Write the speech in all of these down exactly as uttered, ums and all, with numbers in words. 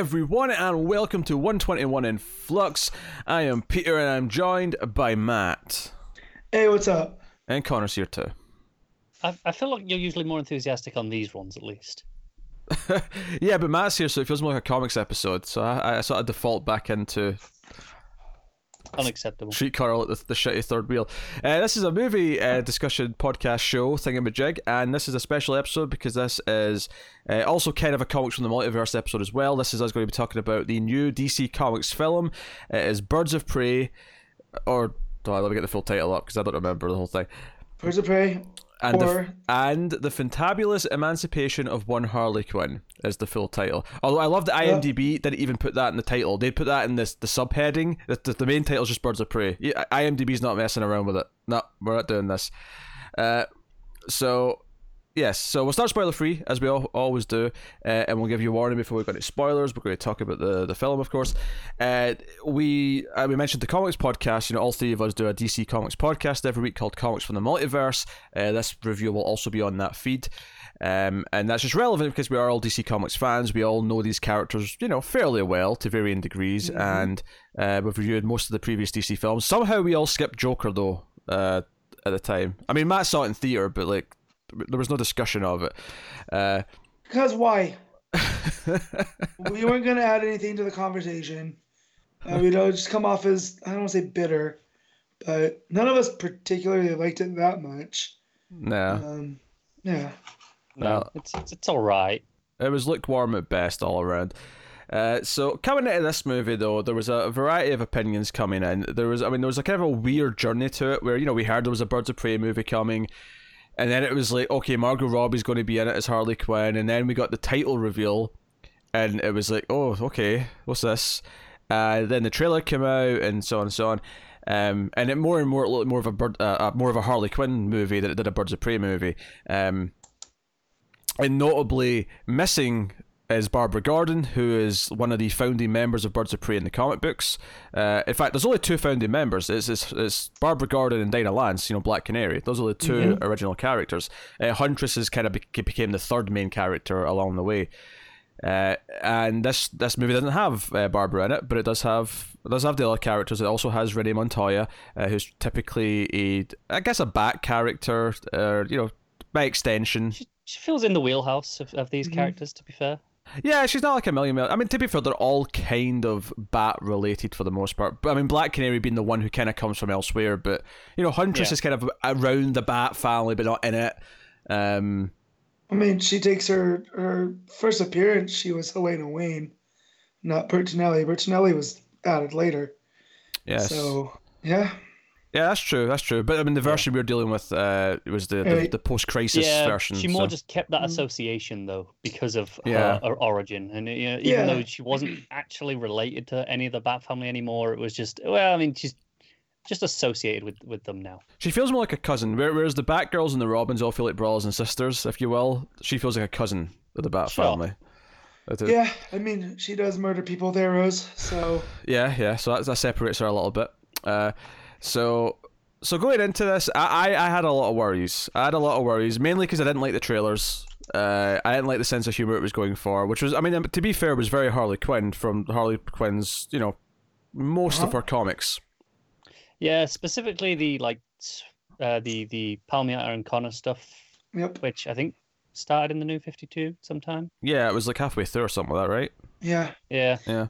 everyone, and welcome to one twenty-one in Flux. I am Peter, and I'm joined by Matt. Hey, what's up? And Connor's here too. I, I feel like you're usually more enthusiastic on these ones, at least. Yeah, but Matt's here, so it feels more like a comics episode. So I, I sort of default back into unacceptable. Treat Carl at the, the shitty third wheel. Uh, this is a movie uh, discussion podcast show thingamajig, and this is a special episode because this is uh, also kind of a Comics from the Multiverse episode as well. This is us going to be talking about the new D C Comics film. It is Birds of Prey, or oh, let me get the full title up because I don't remember the whole thing. Birds of Prey. And the, and the Fantabulous Emancipation of One Harley Quinn is the full title. Although I love that IMDb yeah. didn't even put that in the title. They put that in this the subheading. The, the, the main title is just Birds of Prey. IMDb's not messing around with it. No, we're not doing this. Uh, so, yes. So we'll start spoiler-free, as we all, always do. Uh, and we'll give you a warning before we go into spoilers. We're going to talk about the, the film, of course. Uh, we uh, we mentioned the comics podcast. You know, all three of us do a D C Comics podcast every week called Comics from the Multiverse. Uh, this review will also be on that feed. Um, and that's just relevant because we are all D C Comics fans. We all know these characters, you know, fairly well to varying degrees. Mm-hmm. And uh, we've reviewed most of the previous D C films. Somehow we all skipped Joker, though, uh, at the time. I mean, Matt saw it in theater, but, like, there was no discussion of it. Uh, because why? We weren't going to add anything to the conversation. Uh, we don't just come off as, I don't want to say bitter, but none of us particularly liked it that much. No. Um, yeah. No, it's, it's, it's all right. It was lukewarm at best all around. Uh, so coming into this movie, though, there was a variety of opinions coming in. There was, I mean, there was a kind of a weird journey to it where, you know, we heard there was a Birds of Prey movie coming. And then it was like, okay, Margot Robbie's going to be in it as Harley Quinn. And then we got the title reveal. And it was like, oh, okay, what's this? Uh, then the trailer came out and so on and so on. Um, and it more and more looked more of a bird, uh, more of a Harley Quinn movie than it did a Birds of Prey movie. Um, and notably missing is Barbara Gordon, who is one of the founding members of Birds of Prey in the comic books. Uh, in fact, there's only two founding members. It's, it's, it's Barbara Gordon and Dinah Lance, you know, Black Canary. Those are the two mm-hmm. original characters. Uh, Huntress is kind of be- became the third main character along the way. Uh, and this this movie doesn't have uh, Barbara in it, but it does have it does have the other characters. It also has Renee Montoya, uh, who's typically a I guess a back character, or uh, you know, by extension. She, she feels in the wheelhouse of, of these mm-hmm. characters. To be fair. Yeah, she's not like a million million. I mean, to be fair, they're all kind of Bat-related for the most part. But I mean, Black Canary being the one who kind of comes from elsewhere. But, you know, Huntress yeah. is kind of around the Bat family, but not in it. Um, I mean, she takes her, her first appearance, she was Helena Wayne, not Bertinelli. Bertinelli was added later. Yes. So, yeah. Yeah, that's true, that's true. But I mean, the version yeah. we were dealing with uh, was the, the, the post-crisis yeah, version. She more so. just kept that association, though, because of yeah. her, her origin. And you know, even yeah. though she wasn't actually related to any of the Bat family anymore, it was just, well, I mean, she's just associated with, with them now. She feels more like a cousin, whereas the Batgirls and the Robins all feel like brothers and sisters, if you will. She feels like a cousin of the Bat sure. family. Yeah, I mean, she does murder people with arrows, so... yeah, yeah, so that, that separates her a little bit. Uh... So, so going into this, I, I, I had a lot of worries. I had a lot of worries, mainly because I didn't like the trailers. Uh, I didn't like the sense of humor it was going for, which was, I mean, to be fair, was very Harley Quinn from Harley Quinn's, you know, most uh-huh. of her comics. Yeah, specifically the like uh, the the Palmiotti and Conner stuff, yep. which I think started in the New fifty-two sometime. Yeah, it was like halfway through or something like that, right? Yeah. Yeah. Yeah.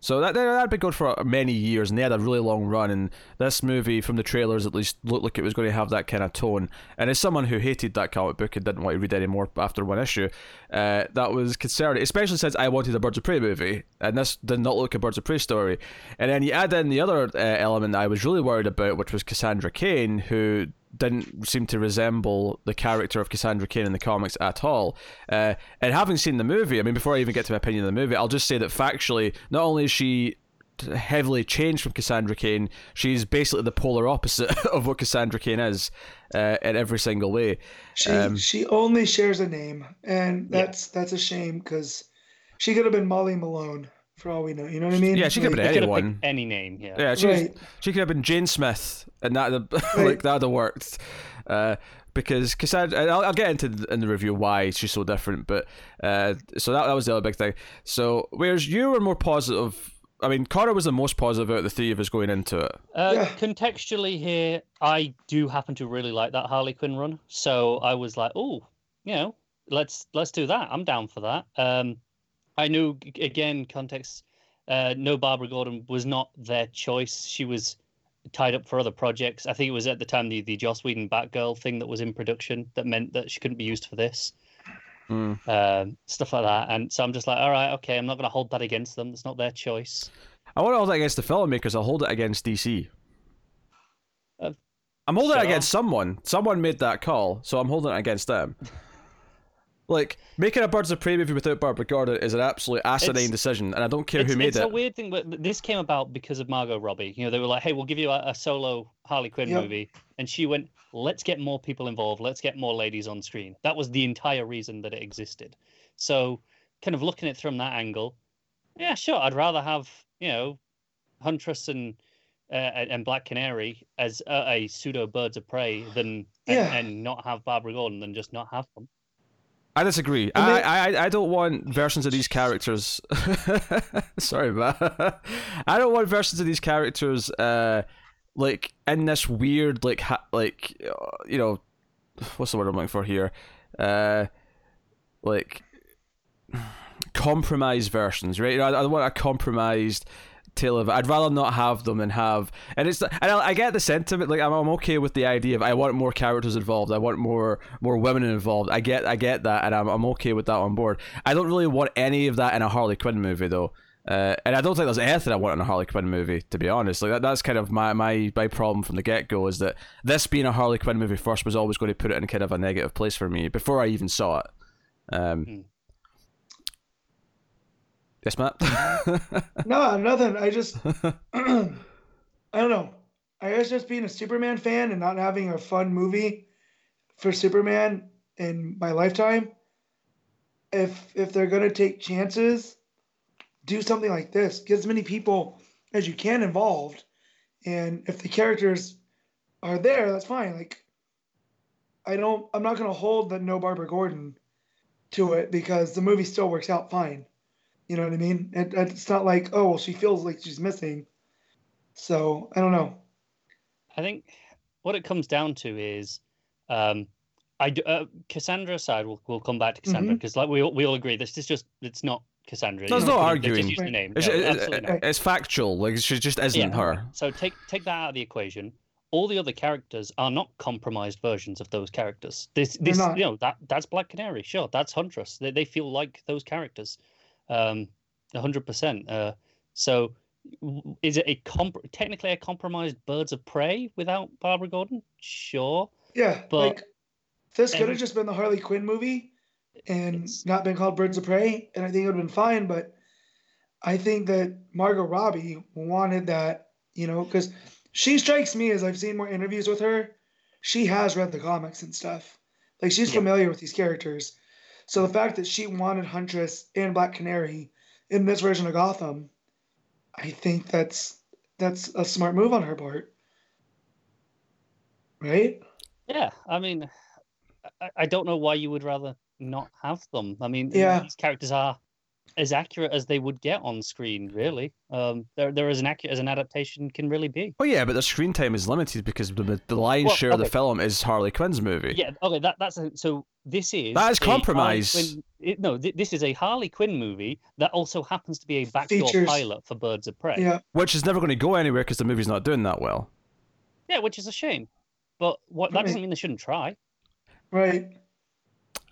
So that, that'd been good for many years, and they had a really long run, and this movie, from the trailers at least, looked like it was going to have that kind of tone. And as someone who hated that comic book and didn't want to read any more after one issue, uh, that was concerning, especially since I wanted a Birds of Prey movie, and this did not look a Birds of Prey story. And then you add in the other uh, element I was really worried about, which was Cassandra Cain, who didn't seem to resemble the character of Cassandra Cain in the comics at all. Uh, and having seen the movie, I mean, before I even get to my opinion of the movie, I'll just say that factually, not only is she heavily changed from Cassandra Cain, she's basically the polar opposite of what Cassandra Cain is uh, in every single way. She um, she only shares a name, and that's yeah. that's a shame because she could have been Molly Malone for all we know. You know what I mean? Yeah, she could have been like, anyone. Could have any name, yeah. Yeah, she, right. was, she could have been Jane Smith, and that like right. that would have worked. Uh, because Cassandra, and I'll, I'll get into the, in the review why she's so different, but uh, so that, that was the other big thing. So whereas you were more positive, I mean, Conner was the most positive out of the three of us going into it. Uh, yeah. Contextually here, I do happen to really like that Harley Quinn run, so I was like, oh, you know, let's let's do that. I'm down for that. Um, I knew, again, context, uh, no, Barbara Gordon was not their choice. She was tied up for other projects. I think it was at the time the, the Joss Whedon Batgirl thing that was in production that meant that she couldn't be used for this. Mm. Uh, stuff like that. And so I'm just like, all right, okay, I'm not going to hold that against them. It's not their choice. I won't hold that against the filmmakers. I'll hold it against D C. Uh, I'm holding sure. it against someone. Someone made that call, so I'm holding it against them. Like, making a Birds of Prey movie without Barbara Gordon is an absolute asinine it's, decision, and I don't care who made it's it. It's a weird thing, but this came about because of Margot Robbie. You know, they were like, hey, we'll give you a, a solo Harley Quinn yep. movie. And she went, let's get more people involved. Let's get more ladies on screen. That was the entire reason that it existed. So, kind of looking at it from that angle, yeah, sure, I'd rather have, you know, Huntress and uh, and Black Canary as a, a pseudo Birds of Prey than yeah. and, and not have Barbara Gordon than just not have them. I disagree. I, mean, I, I I don't want versions of these characters. Sorry, man. I don't want versions of these characters, uh, like in this weird, like, ha- like you know, what's the word I'm looking for here? Uh, like compromised versions, right? You know, I, I don't want a compromised tale of it. I'd rather not have them than have, and it's and I, I get the sentiment. Like I'm, I'm okay with the idea of I want more characters involved. I want more more women involved. I get I get that, and I'm I'm okay with that on board. I don't really want any of that in a Harley Quinn movie though, uh, and I don't think there's anything I want in a Harley Quinn movie, to be honest. Like that, that's kind of my my my problem from the get go, is that this being a Harley Quinn movie first was always going to put it in kind of a negative place for me before I even saw it. Um, mm. Yes, Matt? No, nothing. I just, I don't know. I guess just being a Superman fan and not having a fun movie for Superman in my lifetime. If if they're going to take chances, do something like this. Get as many people as you can involved. And if the characters are there, that's fine. Like, I don't, I'm not going to hold the no Barbara Gordon to it because the movie still works out fine. You know what I mean? It, it's not like, oh, well, she feels like she's missing. So, I don't know. I think what it comes down to is, um, I, uh, Cassandra aside, we'll, we'll come back to Cassandra, because mm-hmm. like we all, we all agree, this is just, it's not Cassandra. There's no arguing. Just right. name. It's, no, it, it, it's factual. Like, she just isn't yeah. her. So take take that out of the equation. All the other characters are not compromised versions of those characters. This, this you know, that that's Black Canary. Sure, that's Huntress. They, they feel like those characters. Um, one hundred percent. Uh, so is it a comp- technically a compromised Birds of Prey without Barbara Gordon? Sure. Yeah, but like this could have every- just been the Harley Quinn movie and it's not been called Birds of Prey, and I think it would have been fine, but I think that Margot Robbie wanted that, you know, because she strikes me, as I've seen more interviews with her, she has read the comics and stuff. Like, she's yeah. familiar with these characters. So the fact that she wanted Huntress and Black Canary in this version of Gotham, I think that's that's a smart move on her part, right? Yeah, I mean, I, I don't know why you would rather not have them. I mean, yeah. these characters are as accurate as they would get on screen, really. Um, they're, they're as accurate as an adaptation can really be. Oh, yeah, but their screen time is limited because the, the lion's well, share okay. of the film is Harley Quinn's movie. Yeah, okay, that, that's... A, so this is... That is compromise. Quinn, it, no, th- this is a Harley Quinn movie that also happens to be a backdoor Features. pilot for Birds of Prey. Yeah. Which is never going to go anywhere because the movie's not doing that well. Yeah, which is a shame. But what that right. doesn't mean they shouldn't try. Right.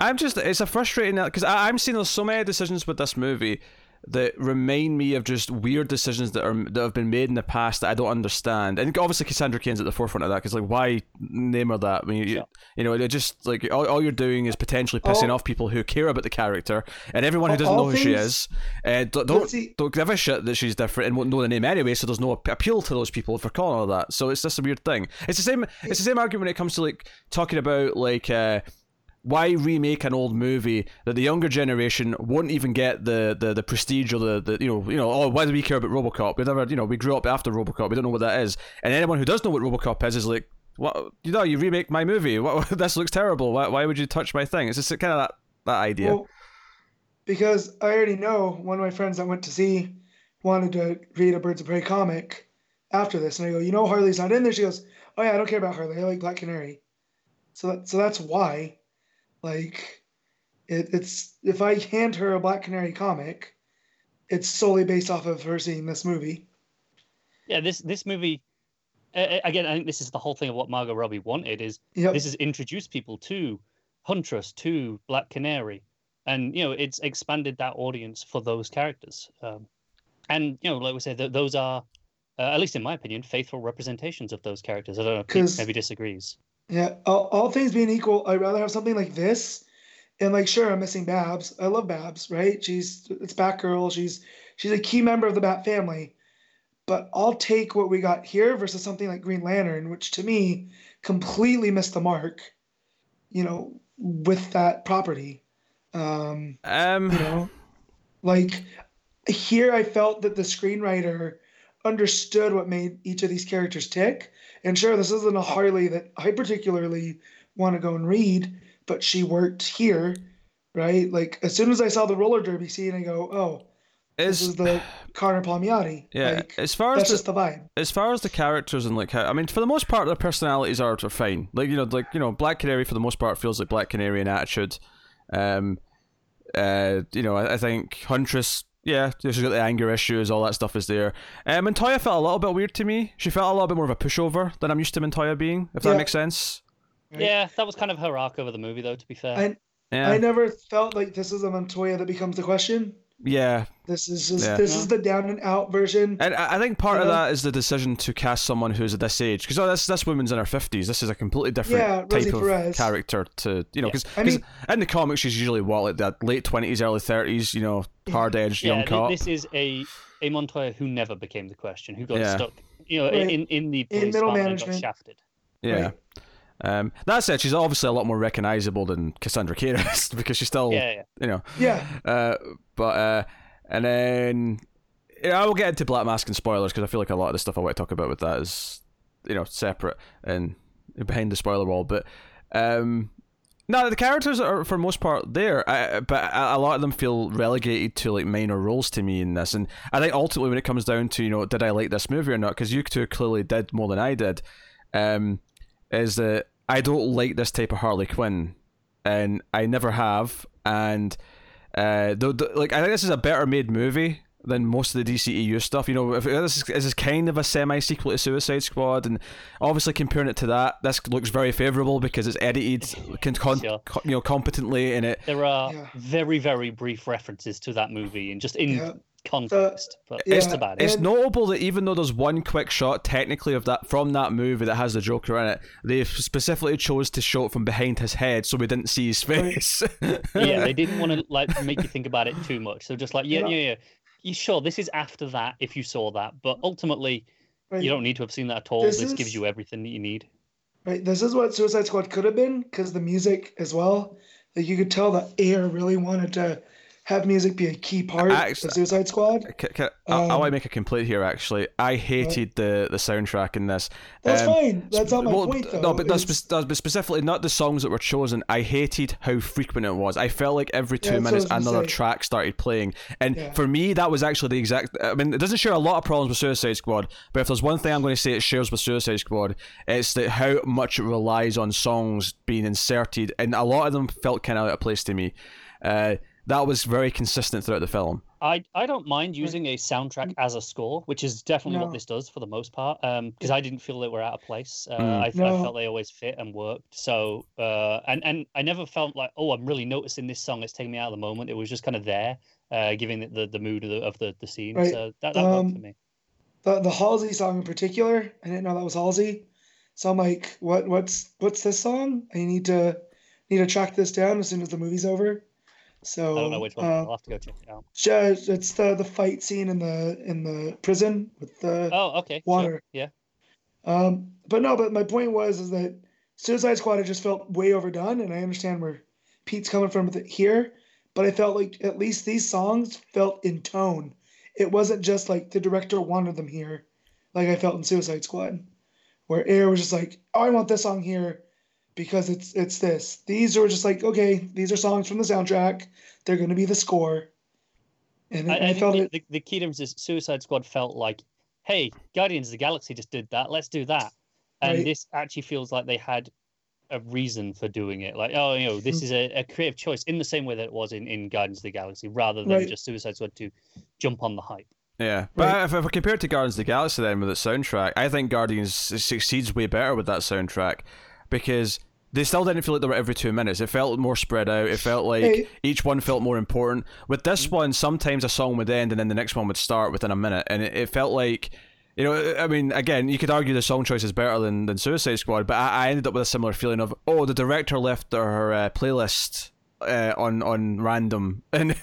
I'm just, it's a frustrating, because I'm seeing there's so many decisions with this movie that remind me of just weird decisions that are that have been made in the past that I don't understand. And obviously Cassandra Cain's at the forefront of that, because like, why name her that? I mean, you, yeah. you know, it just, like, all, all you're doing is potentially pissing all, off people who care about the character, and everyone who doesn't know who things, she is uh, don't don't, see, don't give a shit that she's different and won't know the name anyway, so there's no appeal to those people for calling her that. So it's just a weird thing. It's the same, it's the same argument when it comes to, like, talking about, like, uh, why remake an old movie that the younger generation won't even get the, the, the prestige or the, the you know you know oh why do we care about Robocop? We never you know we grew up after Robocop. We don't know what that is. And anyone who does know what Robocop is is like, What? You know, you remake my movie. What? This looks terrible. Why, why would you touch my thing? It's just kind of that, that idea. Well, because I already know one of my friends I went to see wanted to read a Birds of Prey comic after this. And I go, you know, Harley's not in there. She goes, oh yeah, I don't care about Harley. I like Black Canary. So that, so that's why, like, it, it's, if I hand her a Black Canary comic, it's solely based off of her seeing this movie. Yeah, this, this movie, uh, again, I think this is the whole thing of what Margot Robbie wanted is, yep. This is introduce people to Huntress, to Black Canary. And, you know, it's expanded that audience for those characters. Um, and, you know, like we said, th- those are, uh, at least in my opinion, faithful representations of those characters. I don't know if Pete maybe disagrees. Yeah, all, all things being equal, I'd rather have something like this. And, like, sure, I'm missing Babs. I love Babs, right? She's, it's Batgirl. She's, she's a key member of the Bat family. But I'll take what we got here versus something like Green Lantern, which to me completely missed the mark, you know, with that property. Um, um, you know, like here I felt that the screenwriter understood what made each of these characters tick. And sure, this isn't a Harley that I particularly want to go and read, but she worked here, right? Like as soon as I saw the roller derby scene, I go, oh, Is, this is the Conner Palmiotti. Yeah, like, as far as that's the, just the vibe. As far as the characters and like how, I mean, for the most part, their personalities are, are fine. Like you know, like you know, Black Canary for the most part feels like Black Canary in attitude. Um, uh, you know, I, I think Huntress. Yeah, she's got the anger issues. All that stuff is there. Um, Montoya felt a little bit weird to me. She felt a little bit more of a pushover than I'm used to Montoya being. If yeah. that makes sense. Right. Yeah, that was kind of her arc over the movie, though. To be fair, I, yeah. I never felt like this is a Montoya that becomes the question. Yeah, this is just, yeah. this is the down and out version, and I think part you of know? that is the decision to cast someone who's at this age, because oh, this this woman's in her fifties. This is a completely different yeah, type Perez. of character to you know, because yeah. in the comics she's usually what like that late twenties, early thirties, you know, hard edged yeah, young cop. This is a a Montoya who never became the question, who got yeah. stuck, you know, right. in in the police in middle management, got shafted. Yeah. Right. Um, that said, she's obviously a lot more recognizable than Cassandra Cain is because she's still, yeah, yeah. you know. Yeah. Uh, but, uh, and then, you know, I will get into Black Mask and spoilers because I feel like a lot of the stuff I want to talk about with that is, you know, separate and behind the spoiler wall. But, um, no, the characters are for the most part there, I, but a lot of them feel relegated to like minor roles to me in this. And I think ultimately when it comes down to, you know, did I like this movie or not? Because you two clearly did more than I did. Um, is that I don't like this type of Harley Quinn, and I never have. And uh, th- th- like I think this is a better made movie than most of the D C E U stuff. You know, if, this, is, this is kind of a semi-sequel to Suicide Squad, and obviously comparing it to that, this looks very favourable because it's edited con- con- sure. con- you know, competently in it. There are yeah. very, very brief references to that movie, and just in... Yeah. context, but yeah. it's about it. It's notable that even though there's one quick shot technically of that from that movie that has the Joker in it, they specifically chose to show it from behind his head so we didn't see his face. Yeah, they didn't want to like make you think about it too much. So just like yeah, yeah, yeah, yeah. You sure this is after that if you saw that, but ultimately right. you don't need to have seen that at all. This, this is, gives you everything that you need. Right. This is what Suicide Squad could have been because the music as well. Like you could tell that Ayer really wanted to have music be a key part actually, of Suicide Squad. Can, can, um, I, I want to make a complaint here, actually. I hated right. the, the soundtrack in this. That's um, fine. That's not my well, point, though. No, but that's, that's specifically not the songs that were chosen. I hated how frequent it was. I felt like every two yeah, minutes another track started playing. And yeah. for me, that was actually the exact... I mean, it doesn't share a lot of problems with Suicide Squad, but if there's one thing I'm going to say it shares with Suicide Squad, it's that how much it relies on songs being inserted, and a lot of them felt kind of out of place to me. Uh... That was very consistent throughout the film. I, I don't mind using a soundtrack as a score, which is definitely no. what this does for the most part, because um, I didn't feel they were out of place. Uh, mm. I, no. I felt they always fit and worked. So uh, and, and I never felt like, oh, I'm really noticing this song. It's taking me out of the moment. It was just kind of there, uh, giving the, the, the mood of the, of the, the scene. Right. So that, that um, worked for me. The, the Halsey song in particular, I didn't know that was Halsey. So I'm like, what what's what's this song? I need to need to track this down as soon as the movie's over. So I don't know which one. Uh, I'll have to go check it out. It's the, the fight scene in the in the prison with the oh okay water sure. yeah. Um, but no, but my point was is that Suicide Squad I just felt way overdone, and I understand where Pete's coming from with it here, but I felt like at least these songs felt in tone. It wasn't just like the director wanted them here, like I felt in Suicide Squad, where Arrow was just like, oh, I want this song here because it's it's this. These are just like, okay, these are songs from the soundtrack. They're going to be the score. And I, I, I felt the, it. The, the key difference is Suicide Squad felt like, hey, Guardians of the Galaxy just did that. Let's do that. And right. This actually feels like they had a reason for doing it. Like, oh, you know, this is a, a creative choice in the same way that it was in, in Guardians of the Galaxy, rather than right. just Suicide Squad to jump on the hype. Yeah, but right. if, if I compare it to Guardians of the Galaxy then with its soundtrack, I think Guardians succeeds way better with that soundtrack because they still didn't feel like they were every two minutes. It felt more spread out. It felt like hey. each one felt more important. With this one, sometimes a song would end and then the next one would start within a minute. And it, it felt like, you know, I mean, again, you could argue the song choice is better than, than Suicide Squad, but I, I ended up with a similar feeling of, oh, the director left her uh, playlist uh, on, on random. And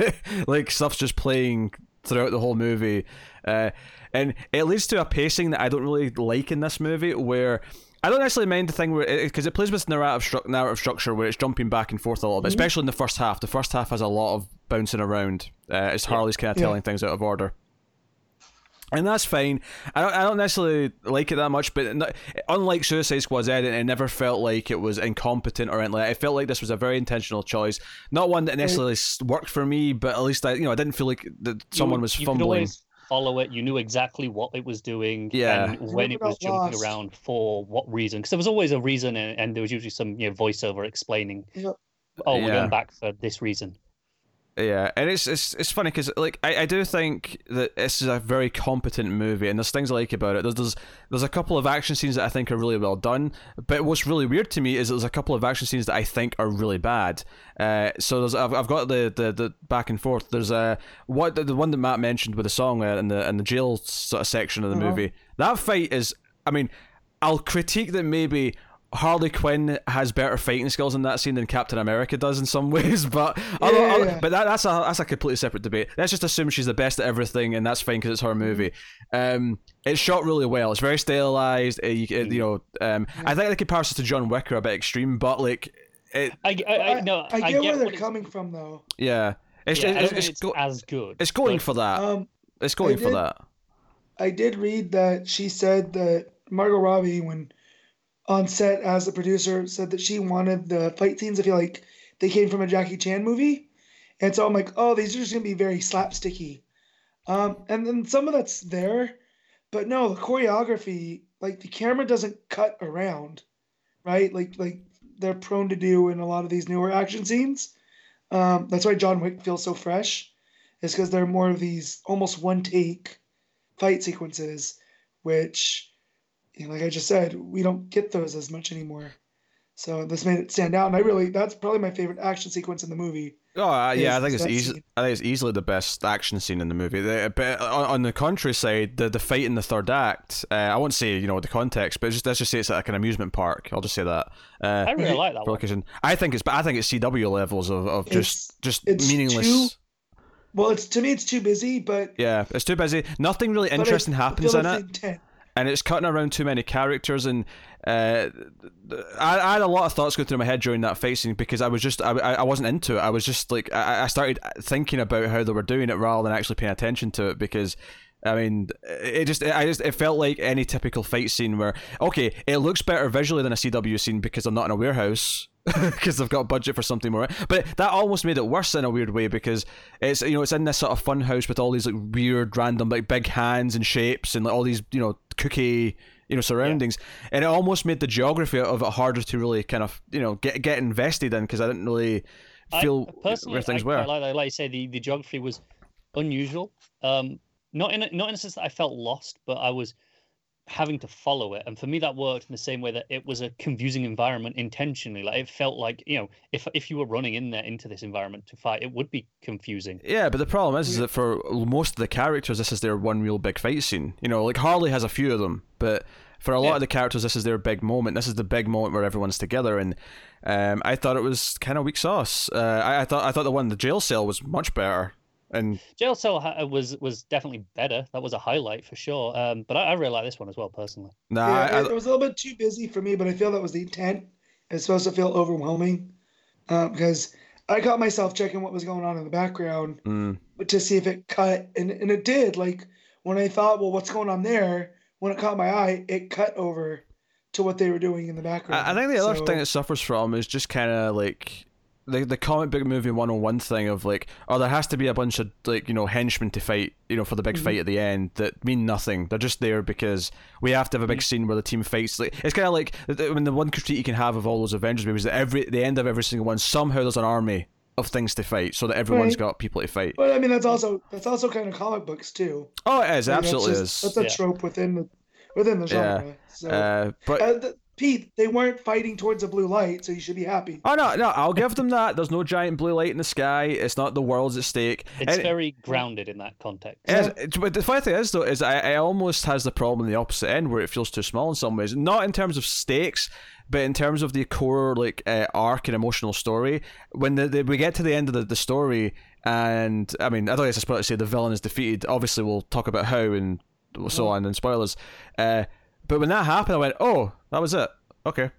like stuff's just playing throughout the whole movie. Uh, and it leads to a pacing that I don't really like in this movie where... I don't actually mind the thing where because it, it plays with narrative, stru- narrative structure where it's jumping back and forth a little bit, especially in the first half. The first half has a lot of bouncing around. Uh, it's Harley's kind of telling yeah. things out of order. And that's fine. I don't, I don't necessarily like it that much, but not, unlike Suicide Squad's edit, it never felt like it was incompetent or anything like that. It felt like this was a very intentional choice. Not one that necessarily it, worked for me, but at least I, you know, I didn't feel like that someone you, was fumbling. You could always follow it. You knew exactly what it was doing yeah. and when it was jumping lost. around for what reason. Because there was always a reason, and, and there was usually some you know, voiceover explaining, yep. oh, yeah. we're going back for this reason. Yeah, and it's it's it's funny because like I, I do think that this is a very competent movie, and there's things I like about it. There's, there's there's a couple of action scenes that I think are really well done, but what's really weird to me is that there's a couple of action scenes that I think are really bad. Uh, so there's I've I've got the, the, the back and forth. There's a what the, the one that Matt mentioned with the song uh, and the and the jail sort of section of the uh-huh. movie. That fight is, I mean, I'll critique that maybe Harley Quinn has better fighting skills in that scene than Captain America does in some ways, but yeah, I'll, I'll, yeah. but that, that's a that's a completely separate debate. Let's just assume she's the best at everything, and that's fine because it's her movie. Um, it's shot really well. It's very stylized. It, it, you know, um, I think the comparisons to John Wick are a bit extreme, but like, it, I, I, I, no, I, I get, get where they're coming it, from, though. Yeah, it's, yeah, it's, it's, it's go- as good. It's going but, for that. Um, it's going did, for that. I did read that she said that Margot Robbie when. on set as the producer said that she wanted the fight scenes to feel like they came from a Jackie Chan movie. And so I'm like, oh, these are just going to be very slapsticky. Um, and then some of that's there, but no, the choreography, like the camera doesn't cut around, right? Like, like they're prone to do in a lot of these newer action scenes. Um, that's why John Wick feels so fresh, is because there are more of these almost one take fight sequences, which, like I just said, we don't get those as much anymore. So this made it stand out, and I really—that's probably my favorite action sequence in the movie. Oh uh, yeah, I think it's easily, I think it's easily the best action scene in the movie. The, but on, on the contrary side, the the fight in the third act, uh, I won't say you know the context, but just let's just say it's like an amusement park. I'll just say that. Uh, I really like that one. I think it's, but I think it's C W levels of, of just it's, just it's meaningless. Too- well, it's to me, it's too busy, but yeah, it's too busy. Nothing really interesting I, happens I in it. Intent. And it's cutting around too many characters, and uh, I, I had a lot of thoughts go through my head during that fight scene because I was just I, I wasn't into it. I was just like I, I started thinking about how they were doing it rather than actually paying attention to it because I mean it just I just it felt like any typical fight scene where okay it looks better visually than a C W scene because they're not in a warehouse. Because they've got a budget for something more, but that almost made it worse in a weird way because it's you know it's in this sort of fun house with all these like weird random like big hands and shapes and like all these you know cookie you know surroundings yeah. and it almost made the geography of it harder to really kind of you know get get invested in because I didn't really feel I, personally, where things I, were. I, like, like you say, the, the geography was unusual. Um, not in a, not in a sense that I felt lost, but I was having to follow it, and for me that worked in the same way that it was a confusing environment intentionally. Like it felt like you know if if you were running in there into this environment to fight, it would be confusing. Yeah, but the problem is, is that for most of the characters this is their one real big fight scene, you know like Harley has a few of them, but for a lot yeah. of the characters this is their big moment. This is the big moment where everyone's together, and um, I thought it was kind of weak sauce. uh, I, I thought I thought the one the jail cell was much better. And jail cell ha- was was definitely better. That was a highlight for sure. Um, but I, I really like this one as well personally. Nah, yeah, I, I, it was a little bit too busy for me, but I feel that was the intent. It's supposed to feel overwhelming uh, because I caught myself checking what was going on in the background mm. to see if it cut, and and it did. Like when I thought, well, what's going on there? When it caught my eye, it cut over to what they were doing in the background. I, I think the other so, thing it suffers from is just kind of like the the comic book movie one oh one thing of like, oh, there has to be a bunch of like, you know, henchmen to fight, you know, for the big mm-hmm. fight at the end that mean nothing. They're just there because we have to have a big scene where the team fights. Like, it's kind of like, I mean, the one critique you can have of all those Avengers movies that every the end of every single one somehow there's an army of things to fight, so that everyone's right. got people to fight. But I mean, that's also that's also kind of comic books too. Oh, it is, I mean, absolutely that's just, is. That's a yeah. trope within the within the genre. Yeah. So, uh, but uh, the, Pete, they weren't fighting towards a blue light, so you should be happy. Oh no, no, I'll give them that. There's no giant blue light in the sky. It's not the world's at stake. It's and, very grounded in that context. Yeah. It's, but the funny thing is, though, is I, I almost has the problem in the opposite end where it feels too small in some ways. Not in terms of stakes, but in terms of the core like uh, arc and emotional story, when the, the, we get to the end of the, the story, and I mean, I don't guess I supposed to say the villain is defeated. Obviously, we'll talk about how and so on and spoilers. Uh, but when that happened, I went, "Oh, that was it. Okay,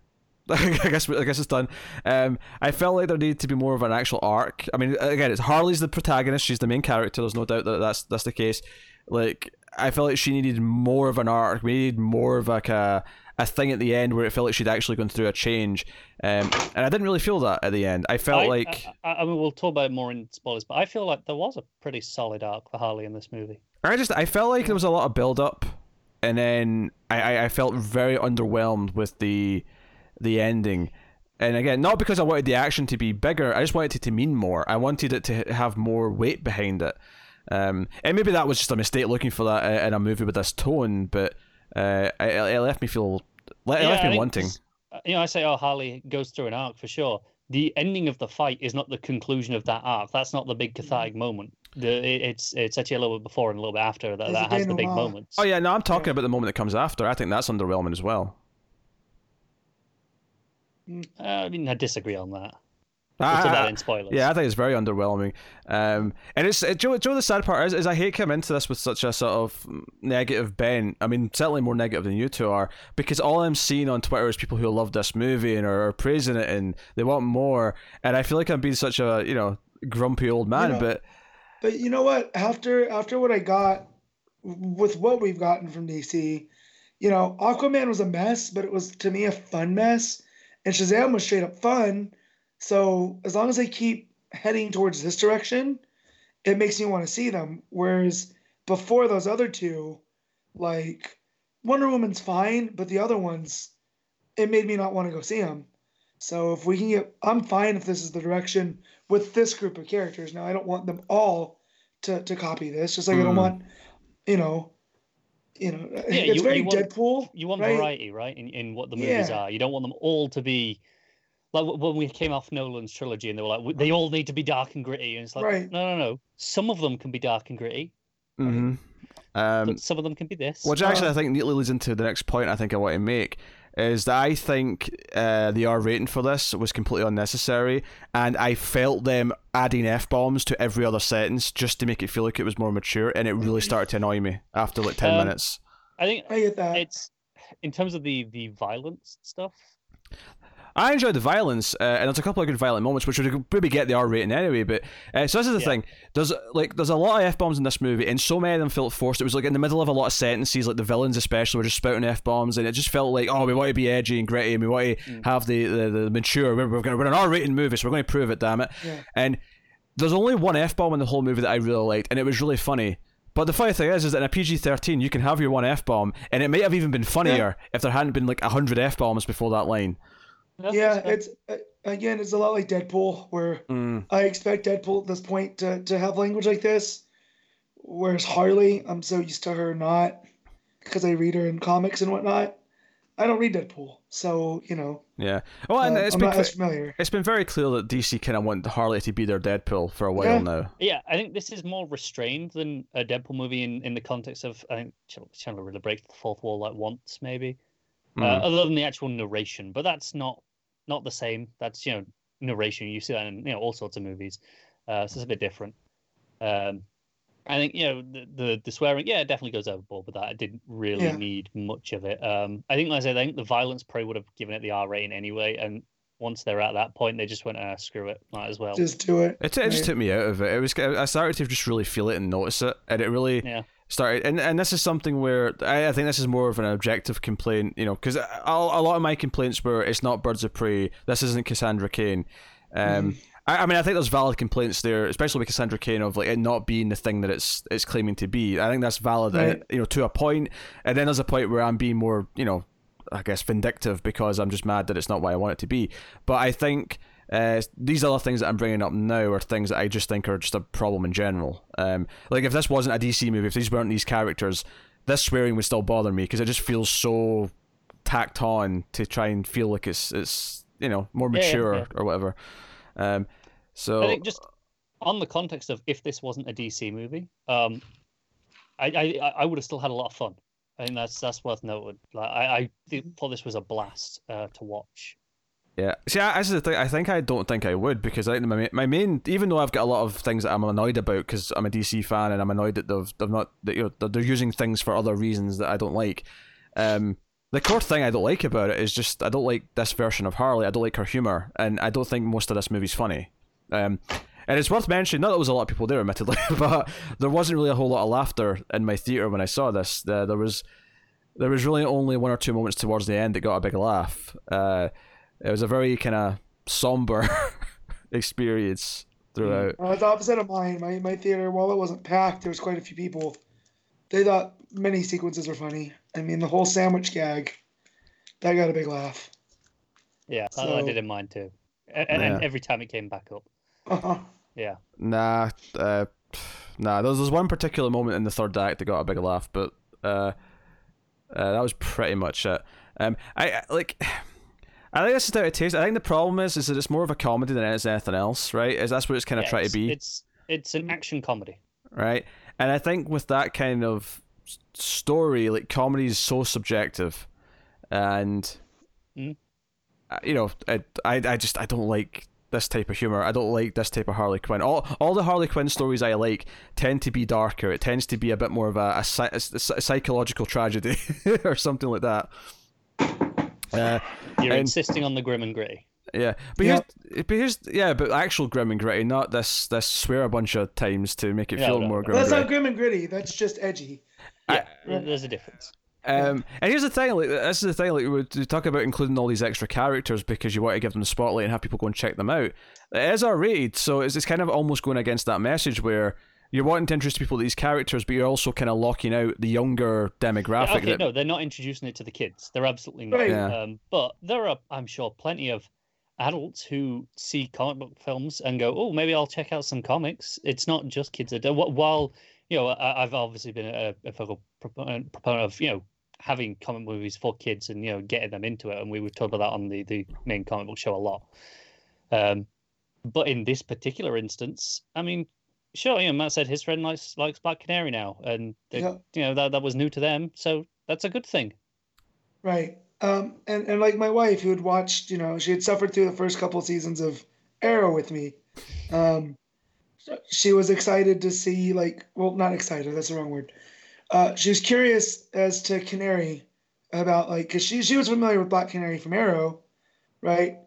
I guess I guess it's done." Um, I felt like there needed to be more of an actual arc. I mean, again, it's Harley's the protagonist; she's the main character. There's no doubt that that's that's the case. Like, I felt like she needed more of an arc. We needed more of like a. a thing at the end where it felt like she'd actually gone through a change, um, and I didn't really feel that at the end. I felt I, like I, I mean, we'll talk about it more in spoilers, but I feel like there was a pretty solid arc for Harley in this movie. I just I felt like there was a lot of build up, and then I, I felt very underwhelmed with the the ending. And again, not because I wanted the action to be bigger, I just wanted it to mean more. I wanted it to have more weight behind it, um, and maybe that was just a mistake looking for that in a movie with this tone, but uh, it, it left me feel. It yeah, left me wanting. You know, I say, oh, Harley goes through an arc for sure. The ending of the fight is not the conclusion of that arc. That's not the big cathartic moment. The, it, it's it's actually a little bit before and a little bit after that, that has the big moments. Oh, yeah, no, I'm talking yeah. about the moment that comes after. I think that's underwhelming as well. Uh, I mean, I disagree on that. I, I, that in spoilers. Yeah, I think it's very underwhelming. Um, and it's it, Joe, Joe, the sad part is, is I hate coming into this with such a sort of negative bent. I mean, certainly more negative than you two are, because all I'm seeing on Twitter is people who love this movie and are, are praising it and they want more. And I feel like I'm being such a, you know, grumpy old man. You know, but but you know what? After after what I got with what we've gotten from D C, you know, Aquaman was a mess, but it was to me a fun mess, and Shazam was straight up fun. So as long as they keep heading towards this direction, it makes me want to see them. Whereas before those other two, like Wonder Woman's fine, but the other ones, it made me not want to go see them. So if we can get, I'm fine if this is the direction with this group of characters. Now I don't want them all to, to copy this. Just like mm. I don't want, you know, you know, yeah, it's you, very you want, Deadpool. You want right? variety, right? In in what the movies yeah. are. You don't want them all to be. Like when we came off Nolan's trilogy and they were like, they all need to be dark and gritty. And it's like, right. no, no, no. Some of them can be dark and gritty. Mm-hmm. Um, some of them can be this. Which actually uh, I think neatly leads into the next point I think I want to make, is that I think uh, the R rating for this was completely unnecessary, and I felt them adding F-bombs to every other sentence just to make it feel like it was more mature, and it really started to annoy me after like ten um, minutes. I think I get that. It's, in terms of the, the violence stuff... I enjoyed the violence, uh, and there's a couple of good violent moments, which would probably get the R rating anyway. But uh, so this is the yeah. thing: there's like there's a lot of F bombs in this movie, and so many of them felt forced. It was like in the middle of a lot of sentences, like the villains especially were just spouting F bombs, and it just felt like, oh, we want to be edgy and gritty, and we want to mm. have the, the the mature. We're we're, gonna, we're an R rating movie, so we're going to prove it, damn it. Yeah. And there's only one F bomb in the whole movie that I really liked, and it was really funny. But the funny thing is, is that in a P G thirteen, you can have your one F bomb, and it might have even been funnier yeah. if there hadn't been like a hundred F bombs before that line. Yeah, it's again, it's a lot like Deadpool, where mm. I expect Deadpool at this point to, to have language like this, whereas Harley, I'm so used to her not, because I read her in comics and whatnot. I don't read Deadpool, so, you know. Yeah. Well, and uh, it's, been clear, it's been very clear that D C kind of want Harley to be their Deadpool for a while yeah. now. Yeah, I think this is more restrained than a Deadpool movie in, in the context of, I think Chandler really breaks the fourth wall like once, maybe, mm. uh, other than the actual narration, but that's not Not the same. That's, you know, narration. You see that in, you know, all sorts of movies. Uh, so it's a bit different. Um, I think, you know, the, the the swearing, yeah, it definitely goes overboard with that. I didn't really yeah. need much of it. Um, I think, like I said, I think the violence probably would have given it the R rating anyway. And once they're at that point, they just went, ah, screw it, might as well. Just do it. It, it just took me out of it. It was I started to just really feel it and notice it, and it really. Yeah. started, and, and this is something where I, I think this is more of an objective complaint, you know, because a, a lot of my complaints were it's not Birds of Prey, this isn't Cassandra Cain. Um, mm. I, I mean, I think there's valid complaints there, especially with Cassandra Cain, of like it not being the thing that it's it's claiming to be. I think that's valid, right. I, you know, to a point. And then there's a point where I'm being more, you know, I guess vindictive because I'm just mad that it's not what I want it to be. But I think uh, these other things that I'm bringing up now are things that I just think are just a problem in general. Um, like if this wasn't a D C movie, if these weren't these characters, this swearing would still bother me because it just feels so tacked on to try and feel like it's it's you know more mature yeah, yeah. or whatever. Um, so I think just on the context of if this wasn't a D C movie, um, I I, I would have still had a lot of fun. I think that's that's worth noting. Like I, I thought this was a blast uh, to watch. Yeah. See, that's the thing. I think I don't think I would because I think my my main, even though I've got a lot of things that I'm annoyed about because I'm a D C fan and I'm annoyed that they've they've not that you know they're using things for other reasons that I don't like. Um, the core thing I don't like about it is just I don't like this version of Harley. I don't like her humor, and I don't think most of this movie's funny. Um. And it's worth mentioning, not that there was a lot of people there, admittedly, but there wasn't really a whole lot of laughter in my theatre when I saw this. Uh, there was there was really only one or two moments towards the end that got a big laugh. Uh, it was a very kind of somber experience throughout. Well, it's the opposite of mine. My, my theatre, while it wasn't packed, there was quite a few people. They thought many sequences were funny. I mean, the whole sandwich gag, that got a big laugh. Yeah, so, I did in mine too. And, yeah. and every time it came back up. Uh-huh. Yeah. Nah, uh, nah. There was, there was one particular moment in the third act that got a big laugh, but uh, uh, that was pretty much it. Um, I, I like. I think this is how it tastes. I think the problem is, is that it's more of a comedy than it is anything else, right? Is that's what it's kind of yeah, trying to be. It's it's an action comedy, right? And I think with that kind of story, like comedy is so subjective, and mm. you know, I, I I just I don't like. This type of humor. I don't like this type of Harley Quinn. All all the Harley Quinn stories I like tend to be darker. It tends to be a bit more of a, a, a, a psychological tragedy or something like that. Uh, You're and, insisting on the grim and gritty. Yeah, but yeah. here's but here's yeah, but actual grim and gritty, not this this swear a bunch of times to make it yeah, feel no, more no, grim. That's and not grim and gritty. That's just edgy. Yeah, I, there's a difference. Um, and here's the thing, like this is the thing, like we talk about including all these extra characters because you want to give them the spotlight and have people go and check them out. It is R-rated, so it's, it's kind of almost going against that message where you're wanting to introduce people to these characters, but you're also kind of locking out the younger demographic. Yeah, okay, that... no, they're not introducing it to the kids. They're absolutely not. Right. Yeah. Um, but there are, I'm sure, plenty of adults who see comic book films and go, oh, maybe I'll check out some comics. It's not just kids. That While, you know, I've obviously been a, a proponent of, you know, having comic movies for kids and, you know, getting them into it. And we were talking about that on the, the main comic book show a lot. Um, but in this particular instance, I mean, sure, you know, Matt said his friend likes likes Black Canary now. And, they, yeah. you know, that, that was new to them. So that's a good thing. Right. Um, and, and like my wife, who had watched, you know, she had suffered through the first couple seasons of Arrow with me. Um, she was excited to see, like, well, not excited. That's the wrong word. Uh, she was curious as to Canary about, like, because she, she was familiar with Black Canary from Arrow, right?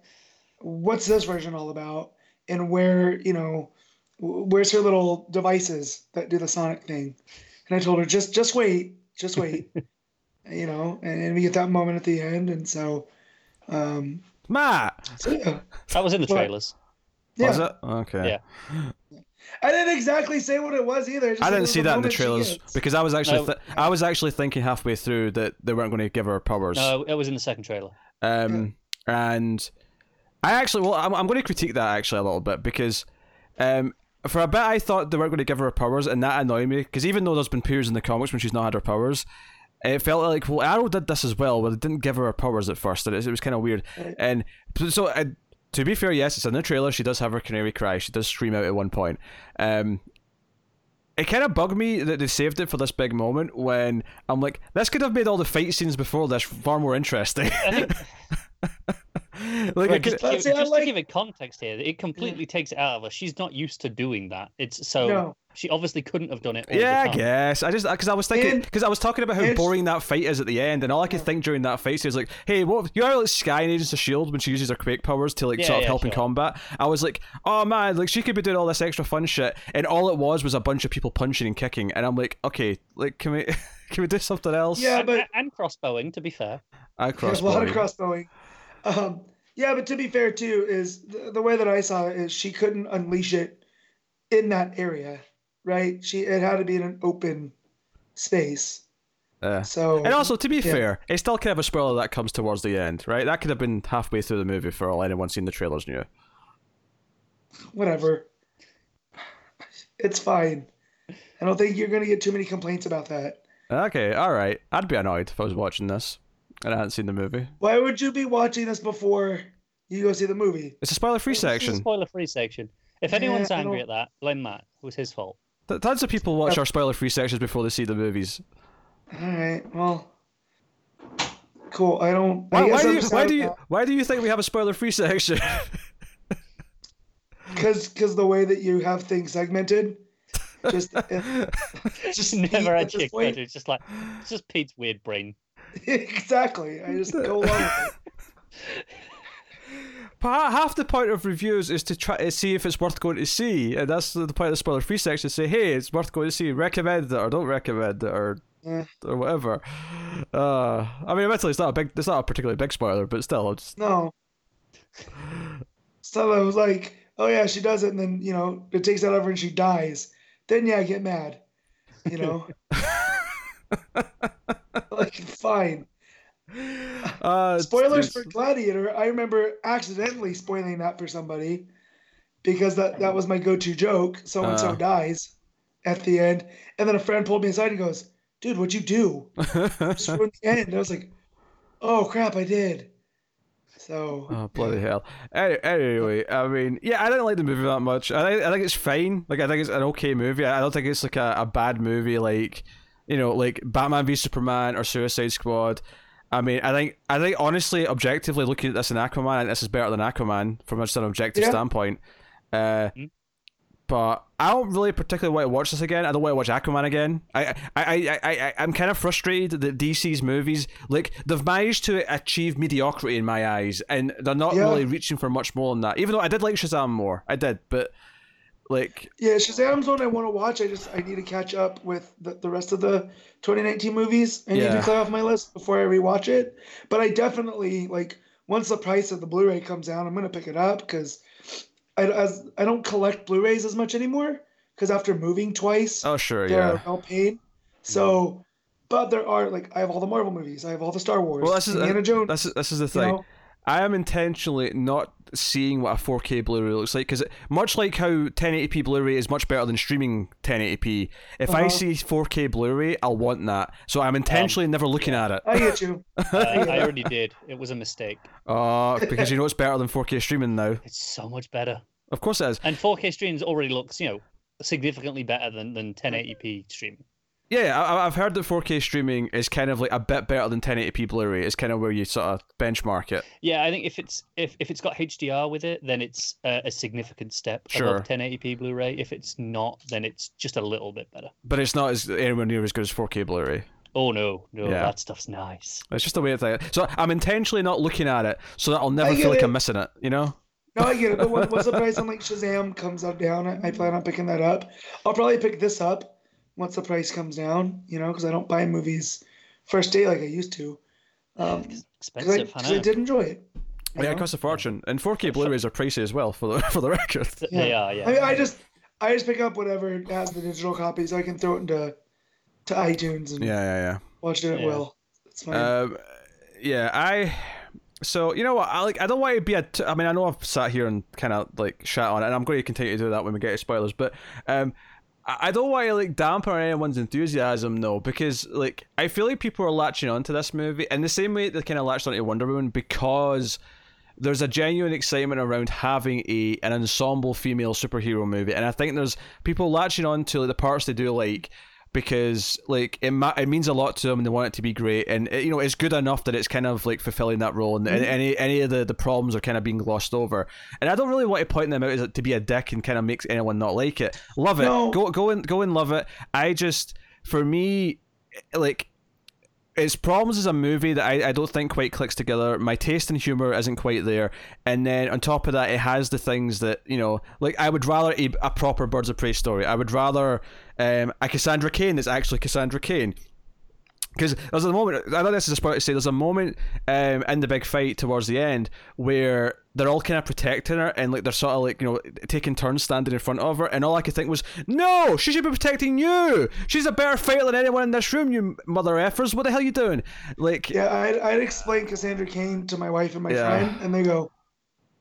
What's this version all about? And where, you know, where's her little devices that do the sonic thing? And I told her, just just wait, just wait, you know, and, and we get that moment at the end. And so... Um, Matt! So, yeah. That was in the trailers. But, yeah. Was it? Okay. Yeah. I didn't exactly say what it was either. Just I didn't see that in the trailers because I was actually th- I was actually thinking halfway through that they weren't going to give her powers. No, it was in the second trailer. Um, yeah. And I actually, well, I'm, I'm going to critique that actually a little bit because um, for a bit I thought they weren't going to give her powers, and that annoyed me because even though there's been periods in the comics when she's not had her powers, it felt like, well, Arrow did this as well, but they didn't give her her powers at first, and it, it was kind of weird. And so I. To be fair, yes, it's in the trailer. She does have her canary cry. She does scream out at one point. Um, it kind of bugged me that they saved it for this big moment when I'm like, this could have made all the fight scenes before this far more interesting. like, right, just, give, just like... to give it context here, it completely yeah. takes it out of her. She's not used to doing that. It's so no. she obviously couldn't have done it all yeah the time. I guess I just because I was thinking because I was talking about how it's... boring that fight is at the end, and all I could think during that fight is like, hey, what you are like Sky in Agents of S H I E L D when she uses her Quake powers to like yeah, sort of yeah, help sure. in combat. I was like, oh man, like she could be doing all this extra fun shit, and all it was was a bunch of people punching and kicking, and I'm like, okay, like can we can we do something else? Yeah, but and, and crossbowing, to be fair. I crossbowing. There's a lot of crossbowing. Um, yeah, but to be fair too, is the, the way that I saw it is she couldn't unleash it in that area. Right, she it had to be in an open space. Uh, so, and also, to be yeah. fair, it's still kind of a spoiler that comes towards the end, right? That could have been halfway through the movie for all anyone seen the trailers knew. Whatever, it's fine. I don't think you're going to get too many complaints about that. Okay, all right. I'd be annoyed if I was watching this and I hadn't seen the movie. Why would you be watching this before you go see the movie? It's a spoiler-free section. Spoiler-free section. If anyone's yeah, angry at that, blame Matt. It was his fault. Tons of people watch our spoiler-free sections before they see the movies. All right, well, cool. I don't. Why, I why, do, you, why do you? Why do you think we have a spoiler-free section? Because because the way that you have things segmented, just just never had kick it. It's just like it's just Pete's weird brain. Exactly. I just go along with it. Half the point of reviews is to try to see if it's worth going to see, and that's the point of the spoiler-free section. Say, hey, it's worth going to see. Recommend it or don't recommend it or yeah. or whatever. Uh, I mean, admittedly, it's not a big, it's not a particularly big spoiler, but still, I'm just... no. Still, I was like, oh yeah, she does it, and then you know, it takes out of her and she dies. Then yeah, I get mad. You know, like fine. Uh, Spoilers for Gladiator. I remember accidentally spoiling that for somebody because that, that was my go-to joke. So and so dies at the end, and then a friend pulled me aside and goes, "Dude, what'd you do?" Just ruined the end. And I was like, "Oh crap, I did." So oh bloody hell. Anyway, I mean, yeah, I didn't like the movie that much. I think, I think it's fine. Like I think it's an okay movie. I don't think it's like a, a bad movie, like you know, like Batman v Superman or Suicide Squad. I mean, I think, I think honestly, objectively looking at this in Aquaman, I think this is better than Aquaman from just an objective yeah. standpoint. Uh, mm-hmm. But I don't really particularly want to watch this again. I don't want to watch Aquaman again. I, I, I, I, I, I'm kind of frustrated that D C's movies, like, they've managed to achieve mediocrity in my eyes, and they're not yeah. really reaching for much more than that. Even though I did like Shazam more, I did, but like, yeah, Shazam's one I want to watch. I just I need to catch up with the, the rest of the twenty nineteen movies. I need yeah. to clear off my list before I rewatch it. But I definitely like once the price of the Blu-ray comes down, I'm gonna pick it up because I as I don't collect Blu-rays as much anymore because after moving twice, oh sure, they're yeah, all paid. So, yeah. but there are like I have all the Marvel movies, I have all the Star Wars, well, this is, Indiana Jones. This is, this is the thing. You know, I am intentionally not seeing what a four K Blu-ray looks like because much like how ten eighty p Blu-ray is much better than streaming ten eighty p, if uh-huh. I see four K Blu-ray, I'll want that. So I'm intentionally um, never looking yeah. at it. I get you. uh, I already did. It was a mistake. Oh, uh, because you know it's better than four K streaming now. It's so much better. Of course it is. And four K streams already looks, you know, significantly better than, than ten eighty p streaming. Yeah, I, I've heard that four K streaming is kind of like a bit better than ten eighty p Blu-ray. It's kind of where you sort of benchmark it. Yeah, I think if it's if, if it's got H D R with it, then it's a, a significant step sure. above ten eighty p Blu-ray. If it's not, then it's just a little bit better. But it's not as anywhere near as good as four K Blu-ray. Oh no, no, yeah. that stuff's nice. It's just a weird thing. So I'm intentionally not looking at it so that I'll never feel it. like I'm missing it. You know? No, I get it. But what's the price on like Shazam comes up down? I plan on picking that up. I'll probably pick this up once the price comes down, you know, because I don't buy movies first day like I used to. Um, it's expensive, because I, I did enjoy it. Yeah, know? It costs a fortune, and four K Blu-rays are pricey as well for the for the record. Yeah. They are, yeah. I mean, I just I just pick up whatever has the digital copy, so I can throw it into to iTunes and yeah, yeah, yeah. watch it at yeah. will. It's fine. Um, yeah, I. So you know what? I like. I don't want to be a. T- I mean, I know I've sat here and kind of like shat on it, and I'm going to continue to do that when we get to spoilers, but um. I don't want to like dampen anyone's enthusiasm though, because like I feel like people are latching onto this movie in the same way they kind of latched onto Wonder Woman because there's a genuine excitement around having a an ensemble female superhero movie, and I think there's people latching on to like, the parts they do like because like it ma- it means a lot to them and they want it to be great, and it, you know, it's good enough that it's kind of like fulfilling that role, and mm-hmm. any any of the, the problems are kind of being glossed over, and I don't really want to point them out as to be a dick and kind of makes anyone not like it. Love it. No. Go go and go and love it. I just, for me, like, its problems is a movie that I, I don't think quite clicks together. My taste in humor isn't quite there, and then on top of that, it has the things that, you know, like, I would rather a, a proper Birds of Prey story. I would rather um, a Cassandra Cain that's actually Cassandra Cain. Because there's a moment, I know this is a spoiler to say, there's a moment um, in the big fight towards the end where they're all kind of protecting her, and like they're sort of like, you know, taking turns standing in front of her, and all I could think was, no, she should be protecting you. She's a better fighter than anyone in this room, you mother effers. What the hell are you doing? Like, yeah, I'd, I'd explain Cassandra Cain to my wife and my yeah. friend, and they go,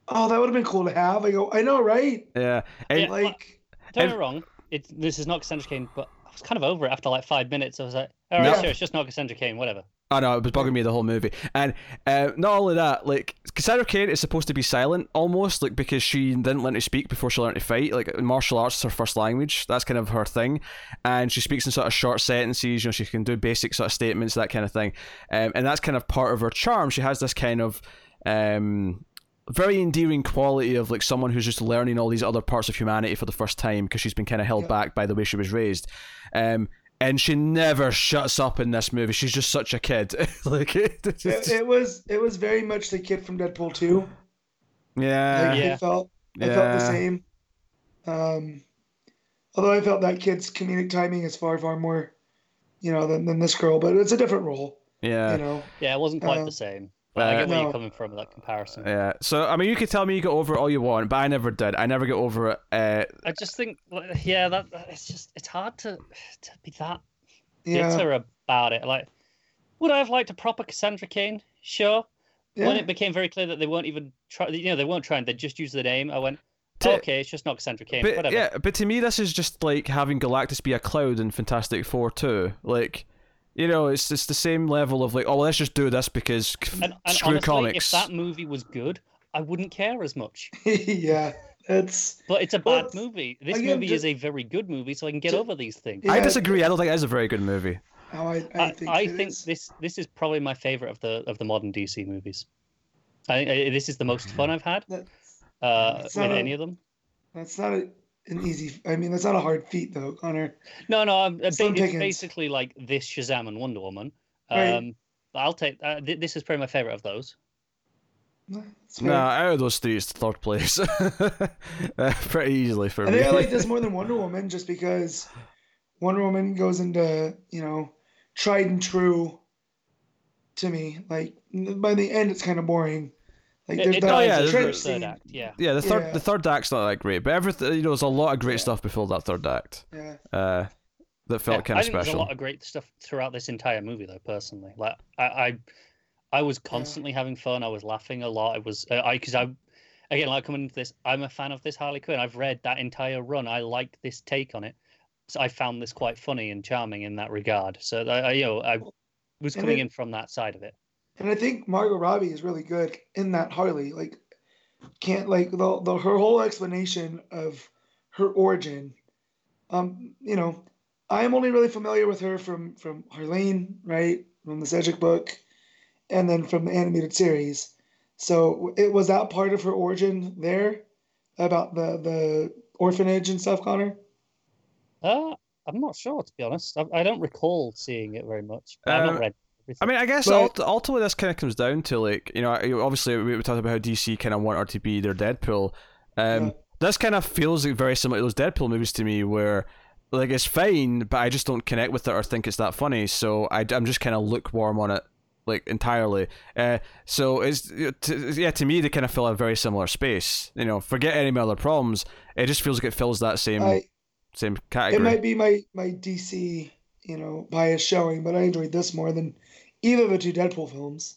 oh, that would have been cool to have. I go, I know, right? Yeah, and, yeah like, don't get me wrong, it's, this is not Cassandra Cain, but I was kind of over it after like five minutes. I was like, all right, no. sure, it's just not Cassandra Cain, whatever. I know, it was bugging me the whole movie. And uh, not only that, like, Cassandra Cain is supposed to be silent almost, like, because she didn't learn to speak before she learned to fight. Like, martial arts is her first language. That's kind of her thing. And she speaks in sort of short sentences. You know, she can do basic sort of statements, that kind of thing. Um, and that's kind of part of her charm. She has this kind of... Um, very endearing quality of like someone who's just learning all these other parts of humanity for the first time, because she's been kind of held yeah. back by the way she was raised, um, and she never shuts up in this movie. She's just such a kid. Like it, it, just... it was it was very much the kid from Deadpool two. Yeah, like, yeah. I felt I yeah. felt the same. Um, although I felt that kid's comedic timing is far far more, you know, than, than this girl, but it's a different role. Yeah, you know, yeah, it wasn't quite uh, the same. But uh, I get where no. you're coming from with that comparison. Yeah. So, I mean, you could tell me you got over it all you want, but I never did. I never got over it. Uh... I just think, yeah, that it's just, it's hard to, to be that yeah. bitter about it. Like, would I have liked a proper Cassandra Cain? Sure. Yeah. When it became very clear that they weren't even trying, you know, they weren't trying, they just used the name, I went, To, okay, it's just not Cassandra Cain, but, whatever. Yeah, but to me, this is just like having Galactus be a cloud in Fantastic Four too. Like... You know, it's it's the same level of like, oh, well, let's just do this because and, and screw honestly, comics. If that movie was good, I wouldn't care as much. yeah, it's but it's a bad well, movie. This again, movie just, is a very good movie, so I can get just, over these things. Yeah, I disagree. I don't think it is a very good movie. No, I, I think, I, I think this this is probably my favorite of the of the modern D C movies. I, I this is the most fun I've had uh, with a, any of them. That's not a. An easy, I mean, that's not a hard feat though, Connor. No, no, I'm, it's basically like this, Shazam and Wonder Woman. Um, right. I'll take uh, th- this is probably my favorite of those. No, nah, out of those three, it's third place, uh, pretty easily for I me. I think I like this more than Wonder Woman, just because Wonder Woman goes into, you know, tried and true to me. Like by the end, it's kind of boring. Like it, it, oh yeah, the third scene. act. Yeah, yeah. The third, yeah. the third act's not that great, but everything, you know, there's a lot of great yeah. stuff before that third act. Yeah. Uh, that felt yeah, kind of special. I think there's a lot of great stuff throughout this entire movie, though. Personally, like I, I, I was constantly yeah. having fun. I was laughing a lot. It was uh, I because I, again, like coming into this, I'm a fan of this Harley Quinn. I've read that entire run. I liked this take on it. So I found this quite funny and charming in that regard. So I, you know, I was coming in from that side of it. And I think Margot Robbie is really good in that Harley. Like, can't like the, the her whole explanation of her origin. Um, you know, I am only really familiar with her from from Harleen, right, from the Sedgwick book, and then from the animated series. So it was that part of her origin there about the the orphanage and stuff, Connor? Uh, I'm not sure, to be honest. I, I don't recall seeing it very much. But um, I've not read. I mean, I guess but, ultimately this kind of comes down to like, you know, obviously we talked about how D C kind of want her to be their Deadpool. Um, yeah. This kind of feels very similar to those Deadpool movies to me, where like it's fine, but I just don't connect with it or think it's that funny. So I, I'm just kind of lukewarm on it, like entirely. Uh, so it's to, yeah, to me they kind of fill a very similar space. You know, forget any other problems. It just feels like it fills that same I, same category. It might be my my D C, you know, bias showing, but I enjoyed this more than either of the two Deadpool films.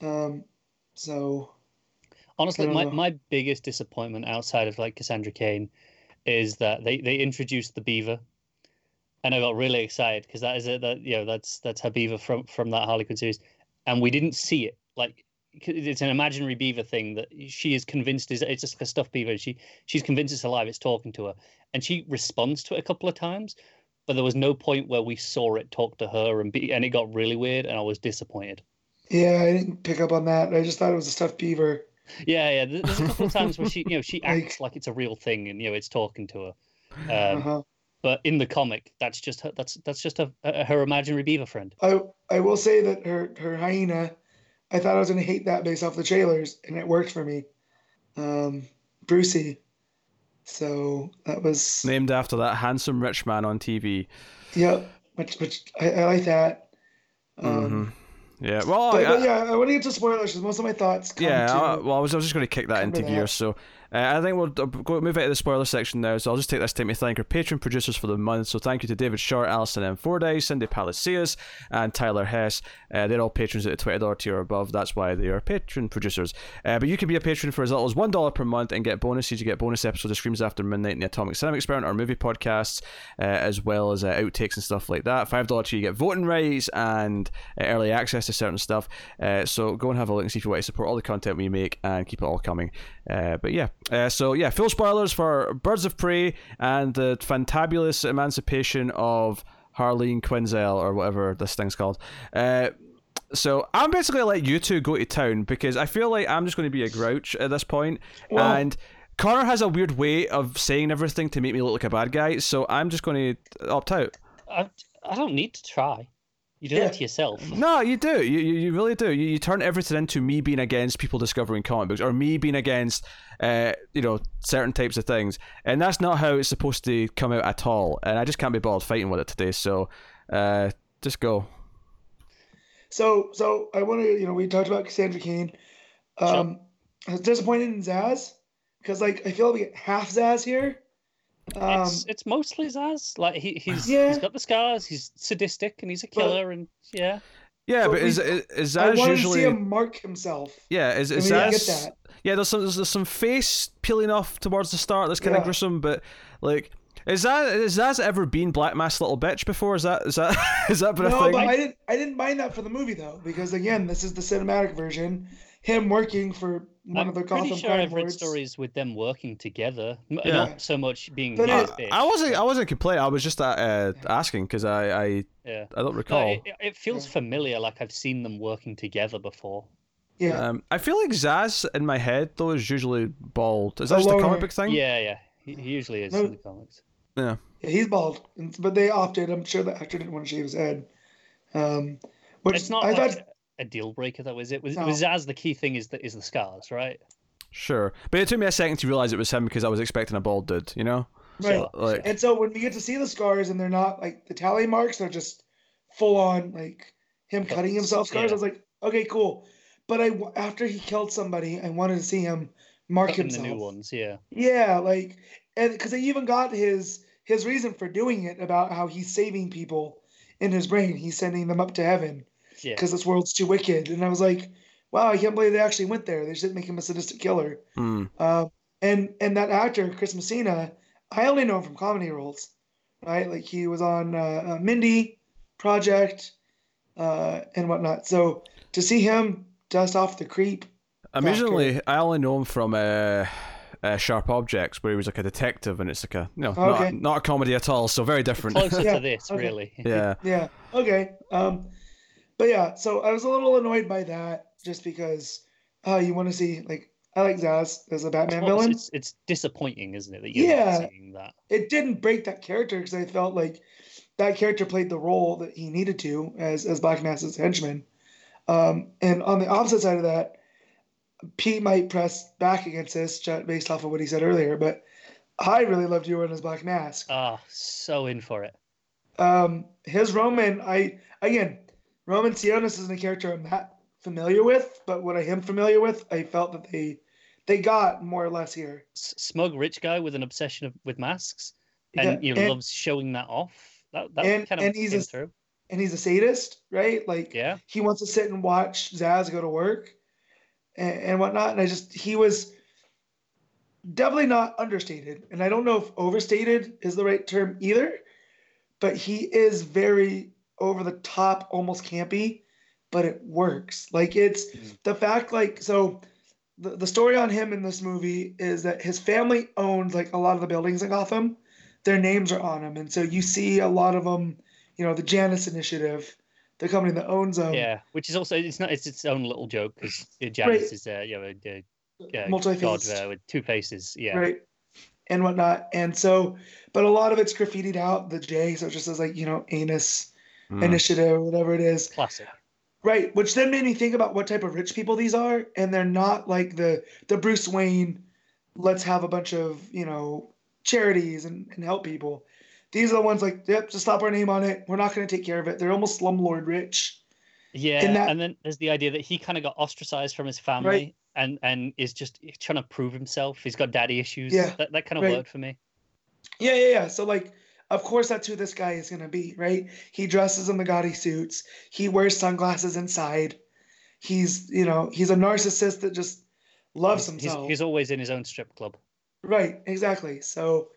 Um, so honestly, my, my biggest disappointment outside of like Cassandra Cain is that they, they introduced the beaver, and I got really excited because that is it. That, you know, that's that's her beaver from from that Harley Quinn series, and we didn't see it. Like, it's an imaginary beaver thing that she is convinced is it's just a stuffed beaver. She she's convinced it's alive. It's talking to her, and she responds to it a couple of times. but there was no point where we saw it talk to her, and be, and it got really weird, and I was disappointed. Yeah, I didn't pick up on that. I just thought it was a stuffed beaver. Yeah, yeah. There's a couple of times where she, you know, she acts like, like it's a real thing, and you know, it's talking to her. Um, uh-huh. But in the comic, that's just her, that's that's just a, a, her imaginary beaver friend. I I will say that her her hyena, I thought I was going to hate that based off the trailers, and it worked for me. Um, Brucey. So that was named after that handsome rich man on T V. Yep, which which I, I like that. Um, mm-hmm. Yeah, well, but, I, but yeah, I want to get to spoilers because most of my thoughts come yeah, to I, well, I was I was just going to kick that into gear, so. Uh, I think we'll go move out of the spoiler section now, so I'll just take this time to thank our Patreon producers for the month. So thank you to David Short, Alison M. Fordyce, Cindy Palacios, and Tyler Hess. Uh, they're all patrons at the twenty dollars tier or above. That's why they are Patreon producers. Uh, but you can be a patron for as little as one dollar per month and get bonuses. You get bonus episodes of Screams After Midnight and the Atomic Cinema Experiment, our movie podcasts, uh, as well as uh, outtakes and stuff like that. five dollars tier, you get voting rights and uh, early access to certain stuff. Uh, so go and have a look and see if you want to support all the content we make and keep it all coming. Uh, but yeah. Uh, so yeah, full spoilers for Birds of Prey and the fantabulous emancipation of Harleen Quinzel or whatever this thing's called. Uh, so I'm basically gonna let you two go to town because I feel like I'm just going to be a grouch at this point. Well, and Connor has a weird way of saying everything to make me look like a bad guy, so I'm just going to opt out. I, I don't need to try. You do yeah. that to yourself. No, you do. You you, you really do. You, you turn everything into me being against people discovering comic books or me being against, uh, you know, certain types of things. And that's not how it's supposed to come out at all. And I just can't be bothered fighting with it today. So uh, just go. So so I want to, you know, we talked about Cassandra Cain. Um, sure. I was disappointed in Zaz because, like, I feel we get half Zaz here. Um, it's, it's mostly Zaz. Like he, he's yeah. he's got the scars. He's sadistic and he's a killer. But, and yeah, yeah. But, but is, is is Zaz I wanted usually? I want to see him mark himself. Yeah, is, is Zaz? Get that. Yeah, there's some there's some face peeling off towards the start. That's kind yeah. of gruesome. But like, is that is Zaz ever been Black Mask little bitch before? Is that is that is that been no, a thing? No, but I didn't I didn't mind that for the movie though, because again, this is the cinematic version. Him working for one I'm of the Gotham. I'm pretty sure I've read stories with them working together, yeah. not so much being. But it, I wasn't. I wasn't complaining. I was just uh, yeah. asking because I. I, yeah. I don't recall. No, it, it feels yeah. familiar, like I've seen them working together before. Yeah. Um, I feel like Zaz in my head though is usually bald. Is that oh, just a comic book thing? Yeah, yeah. He, he usually is no, in the comics. Yeah. yeah. He's bald, but they opted. I'm sure the actor didn't want to shave his head. Um, but it's not. I like, thought. A deal breaker though, is it? Was, no. was Zaz the key thing? Is the is the scars, right? Sure, but it took me a second to realize it was him because I was expecting a bald dude, you know. Right. So, like... And so when we get to see the scars and they're not like the tally marks, they're just full on like him cutting himself scars. Yeah. I was like, okay, cool. But I after he killed somebody, I wanted to see him mark Cutting himself. The new ones, yeah. Yeah, like and because they even got his his reason for doing it about how he's saving people in his brain. He's sending them up to heaven. Because yeah. this world's too wicked, and I was like, "Wow, I can't believe they actually went there. They just didn't make him a sadistic killer." Mm. Uh, and and that actor, Chris Messina, I only know him from comedy roles, right? Like he was on uh, uh, Mindy Project uh, and whatnot. So to see him dust off the creep, amazingly, factor. I only know him from uh, uh, Sharp Objects, where he was like a detective, and it's like a no, oh, okay. not, not a comedy at all. So very different. Closer yeah, to this, okay. really. Yeah. Yeah. Okay. Um, But yeah, so I was a little annoyed by that just because uh, you want to see, like, I like Zaz as a Batman well, villain. It's, it's disappointing, isn't it, that you're yeah, not seeing that? It didn't break that character because I felt like that character played the role that he needed to as, as Black Mask's henchman. Um, and on the opposite side of that, Pete might press back against this based off of what he said earlier, but I really loved Ewan as Black Mask. Ah, oh, so in for it. Um, his Roman, I, again... Roman Sionis isn't a character I'm not familiar with, but what I am familiar with, I felt that they they got more or less here. Smug rich guy with an obsession of, with masks, and yeah, you know, and, loves showing that off. That, that and, kind of and he's a, through. And he's a sadist, right? Like yeah. he wants to sit and watch Zaz go to work and, and whatnot. And I just he was definitely not understated, and I don't know if overstated is the right term either, but he is very. Over the top, almost campy, but it works. Like it's mm. the fact, like, so the, the story on him in this movie is that his family owned like a lot of the buildings in Gotham. their names are on them. And so you see a lot of them, you know, the Janus Initiative, the company that owns them. Yeah, which is also, it's not, it's its own little joke, because Janus right. is, uh, you know, a, a, a multi-faced god uh, with two faces. Yeah. Right. And whatnot. And so, but a lot of it's graffitied out, the J, so it just says, like, you know, Anus mm. Initiative, whatever it is. Classic. Right, which then made me think about what type of rich people these are, and they're not like the the Bruce Wayne, let's have a bunch of, you know, charities and, and help people. These are the ones like, yep, just slap our name on it. We're not going to take care of it. They're almost slumlord rich. Yeah, and, that, and then there's the idea that he kind of got ostracized from his family right. and, and is just trying to prove himself. He's got daddy issues. Yeah, that, that kind of right. worked for me. Yeah, yeah, yeah. So, like, of course that's who this guy is going to be, right? He dresses in the gaudy suits. He wears sunglasses inside. He's, you know, he's a narcissist that just loves he's, himself. He's, he's always in his own strip club. Right, exactly. So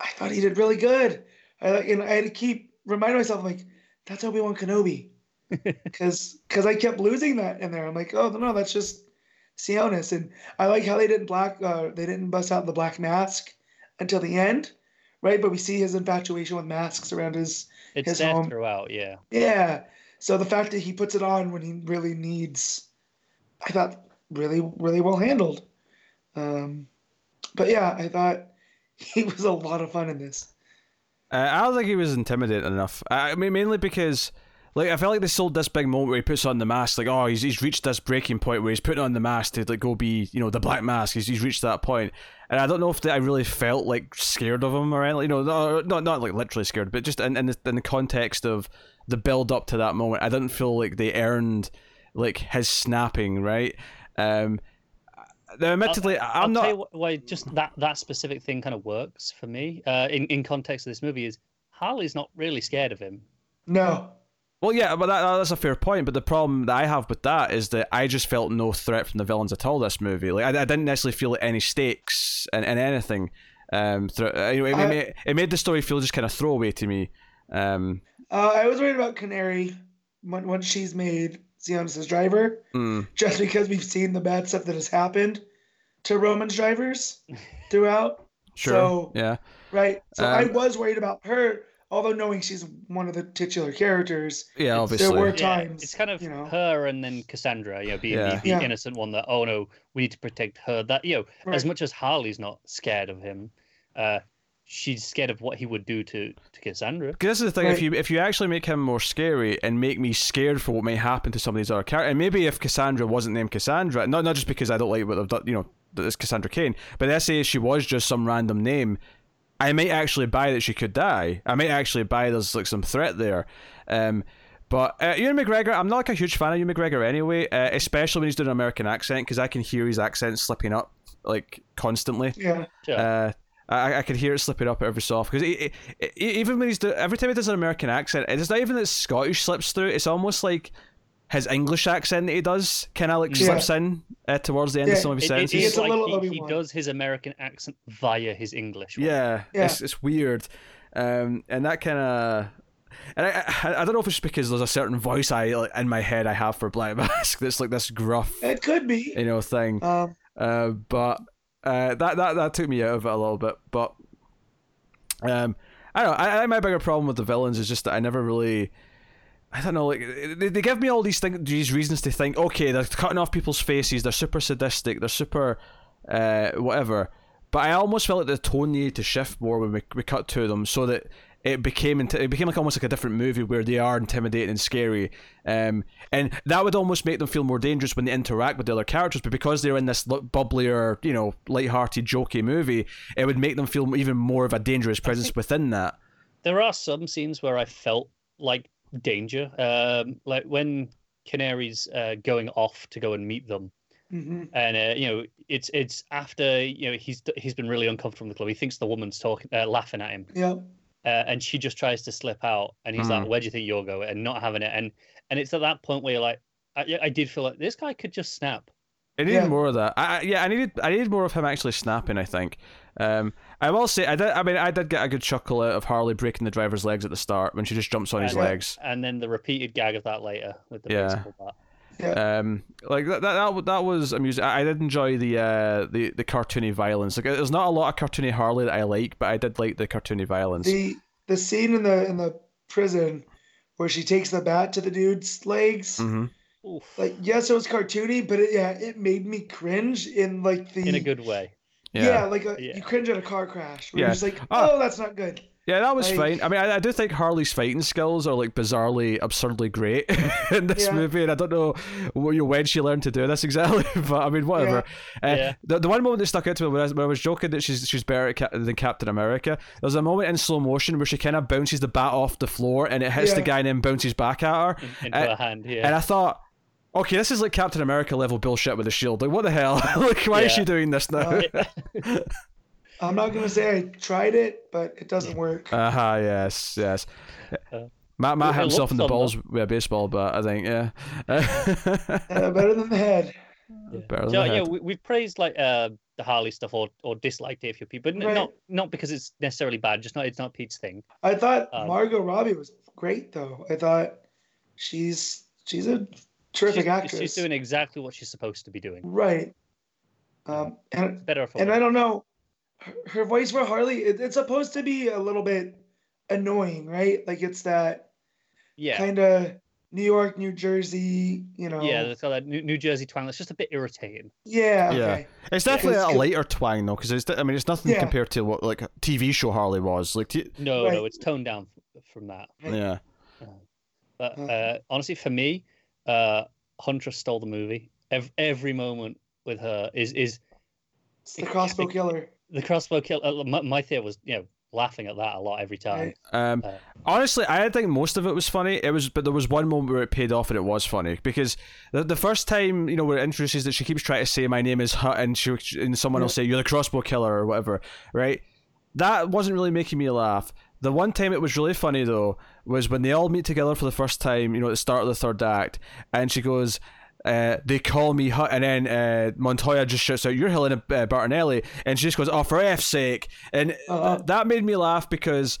I thought he did really good. I, and I had to keep reminding myself, like, that's Obi-Wan Kenobi. Because I kept losing that in there. I'm like, oh, no, that's just Sionis. And I like how they didn't black, uh, they didn't bust out the Black Mask until the end. Right, but we see his infatuation with masks around his it's his home throughout, yeah. Yeah, so the fact that he puts it on when he really needs, I thought really, really well handled. Um, but yeah, I thought he was a lot of fun in this. Uh, I don't think he was intimidating enough. I mean, mainly because, like, I felt like they sold this big moment where he puts on the mask, like, oh, he's he's reached this breaking point where he's putting on the mask to, like, go be, you know, the Black Mask. He's he's reached that point. And I don't know if the, I really felt, like, scared of him or anything. You know, not, not, not like, literally scared, but just in, in, the, in the context of the build-up to that moment, I didn't feel like they earned, like, his snapping, right? Um, now, admittedly, I'll, I'm I'll not... I'll tell you why just that, that specific thing kind of works for me uh, in, in context of this movie is Harley's not really scared of him. No. Well, yeah, but that, that's a fair point. But the problem that I have with that is that I just felt no threat from the villains at all. This movie, like, I, I didn't necessarily feel any stakes in, in anything. Um, through, anyway, it, I, made, it made the story feel just kind of throwaway to me. Um, uh, I was worried about Canary when, when she's made Zionis' driver, mm. just because we've seen the bad stuff that has happened to Roman's drivers throughout. Sure. So, yeah. Right. So um, I was worried about her. Although knowing she's one of the titular characters, yeah, obviously. There were times... Yeah, it's kind of you know, her and then Cassandra, you know, being yeah. the, the yeah. innocent one that, oh no, we need to protect her. That you know, right. As much as Harley's not scared of him, uh, she's scared of what he would do to, to Cassandra. Because this is the thing, right. if you if you actually make him more scary and make me scared for what may happen to some of these other characters, and maybe if Cassandra wasn't named Cassandra, not, not just because I don't like what they've done, you know, it's Cassandra Cain, but let's say she was just some random name, I might actually buy that she could die. I might actually buy there's like some threat there. Um, but uh, Ewan McGregor, I'm not like a huge fan of Ewan McGregor anyway, uh, especially when he's doing an American accent, because I can hear his accent slipping up like constantly. Yeah. Uh, I, I can hear it slipping up every so often. Because even when he's do- every time he does an American accent, it's not even that Scottish slips through. It's almost like his English accent that he does kind of like yeah. slips in uh, towards the end yeah. of some of his it, sentences. It, it's like a little he, he does his American accent via his English. Right? Yeah, yeah. It's, it's weird. Um, and that kind of... And I, I I don't know if it's because there's a certain voice I like, in my head I have for Black Mask that's like this gruff... It could be. You know, thing. Um, uh, but uh, that, that, that took me out of it a little bit. But um, I don't know. I, I, my bigger problem with the villains is just that I never really... I don't know, like they, they give me all these things, these reasons to think, okay, they're cutting off people's faces, they're super sadistic, they're super uh, whatever. But I almost felt like the tone needed to shift more when we, we cut to them, so that it became it became like almost like a different movie where they are intimidating and scary. Um, and that would almost make them feel more dangerous when they interact with the other characters, but because they're in this bubblier, you know, light-hearted, jokey movie, it would make them feel even more of a dangerous presence within that. There are some scenes where I felt like danger, um, like when Canary's uh, going off to go and meet them, mm-hmm. and uh, you know it's it's after you know he's he's been really uncomfortable in the club. He thinks the woman's talking, uh, laughing at him, yeah, uh, and she just tries to slip out, and he's mm. like, "Where do you think you're going?" and not having it, and and it's at that point where you're like, I, I did feel like this guy could just snap. I needed yeah. more of that. I, yeah, I needed I needed more of him actually snapping. I think. Um, I will say, I did. I mean, I did get a good chuckle out of Harley breaking the driver's legs at the start when she just jumps on and his legs, and then the repeated gag of that later with the yeah. baseball bat. Yeah. Um, like that, that, that was amusing. I did enjoy the uh, the the cartoony violence. Like, there's not a lot of cartoony Harley that I like, but I did like the cartoony violence. The the scene in the in the prison where she takes the bat to the dude's legs. Mm-hmm. Like, yes, it was cartoony, but it, yeah, it made me cringe in like the in a good way. Yeah, yeah like a, yeah. you cringe at a car crash. Where yeah. You're just like, oh, oh, that's not good. Yeah, that was like, fine. I mean, I, I do think Harley's fighting skills are like bizarrely, absurdly great in this yeah. movie, and I don't know when she learned to do this exactly, but I mean, whatever. Yeah. Uh, yeah. The the one moment that stuck out to me when I, when I was joking that she's she's better at Cap- than Captain America, there's a moment in slow motion where she kind of bounces the bat off the floor and it hits yeah. the guy and then bounces back at her. Into and, her hand, yeah. And I thought, okay, this is like Captain America level bullshit with the shield. Like, what the hell? Like, why yeah. is she doing this now? Uh, yeah. I'm not going to say I tried it, but it doesn't work. Aha, uh-huh, yes, yes. Uh, Matt, Matt had himself in the balls with a baseball bat, I think, yeah. uh, better than the head. Yeah. Better than so, the head. Yeah, we, we've praised like uh, the Harley stuff or, or disliked it if you're people, but right. not, not because it's necessarily bad, just not it's not Pete's thing. I thought um, Margot Robbie was great, though. I thought she's she's a terrific she's, actress. She's doing exactly what she's supposed to be doing. Right. Um, and it's better for and her. I don't know. Her voice for Harley, it's supposed to be a little bit annoying, right? Like it's that yeah. kind of New York, New Jersey, you know. Yeah, it's got that New Jersey twang. It's just a bit irritating. Yeah, yeah. Okay. It's definitely it's a later twang though, because it's I mean it's nothing yeah. compared to what like T V show Harley was. Like t- no, right. no, it's toned down from that. Right. Yeah, uh, but uh, honestly, for me, uh, Huntress stole the movie. Every, every moment with her is is it's the crossbow it, killer. The crossbow killer, my, my theory was, you know, laughing at that a lot every time. Um, uh, honestly, I think most of it was funny. It was, but there was one moment where it paid off and it was funny because the, the first time, you know, where it introduces that she keeps trying to say my name is her and she and someone yeah. will say you're the crossbow killer or whatever, right? That wasn't really making me laugh. The one time it was really funny though was when they all meet together for the first time, you know, at the start of the third act, and she goes. Uh, they call me Hut, and then uh, Montoya just shouts out, "You're Helena uh, Bartonelli," and she just goes, "Oh, for F's sake!" And uh-huh. th- that made me laugh because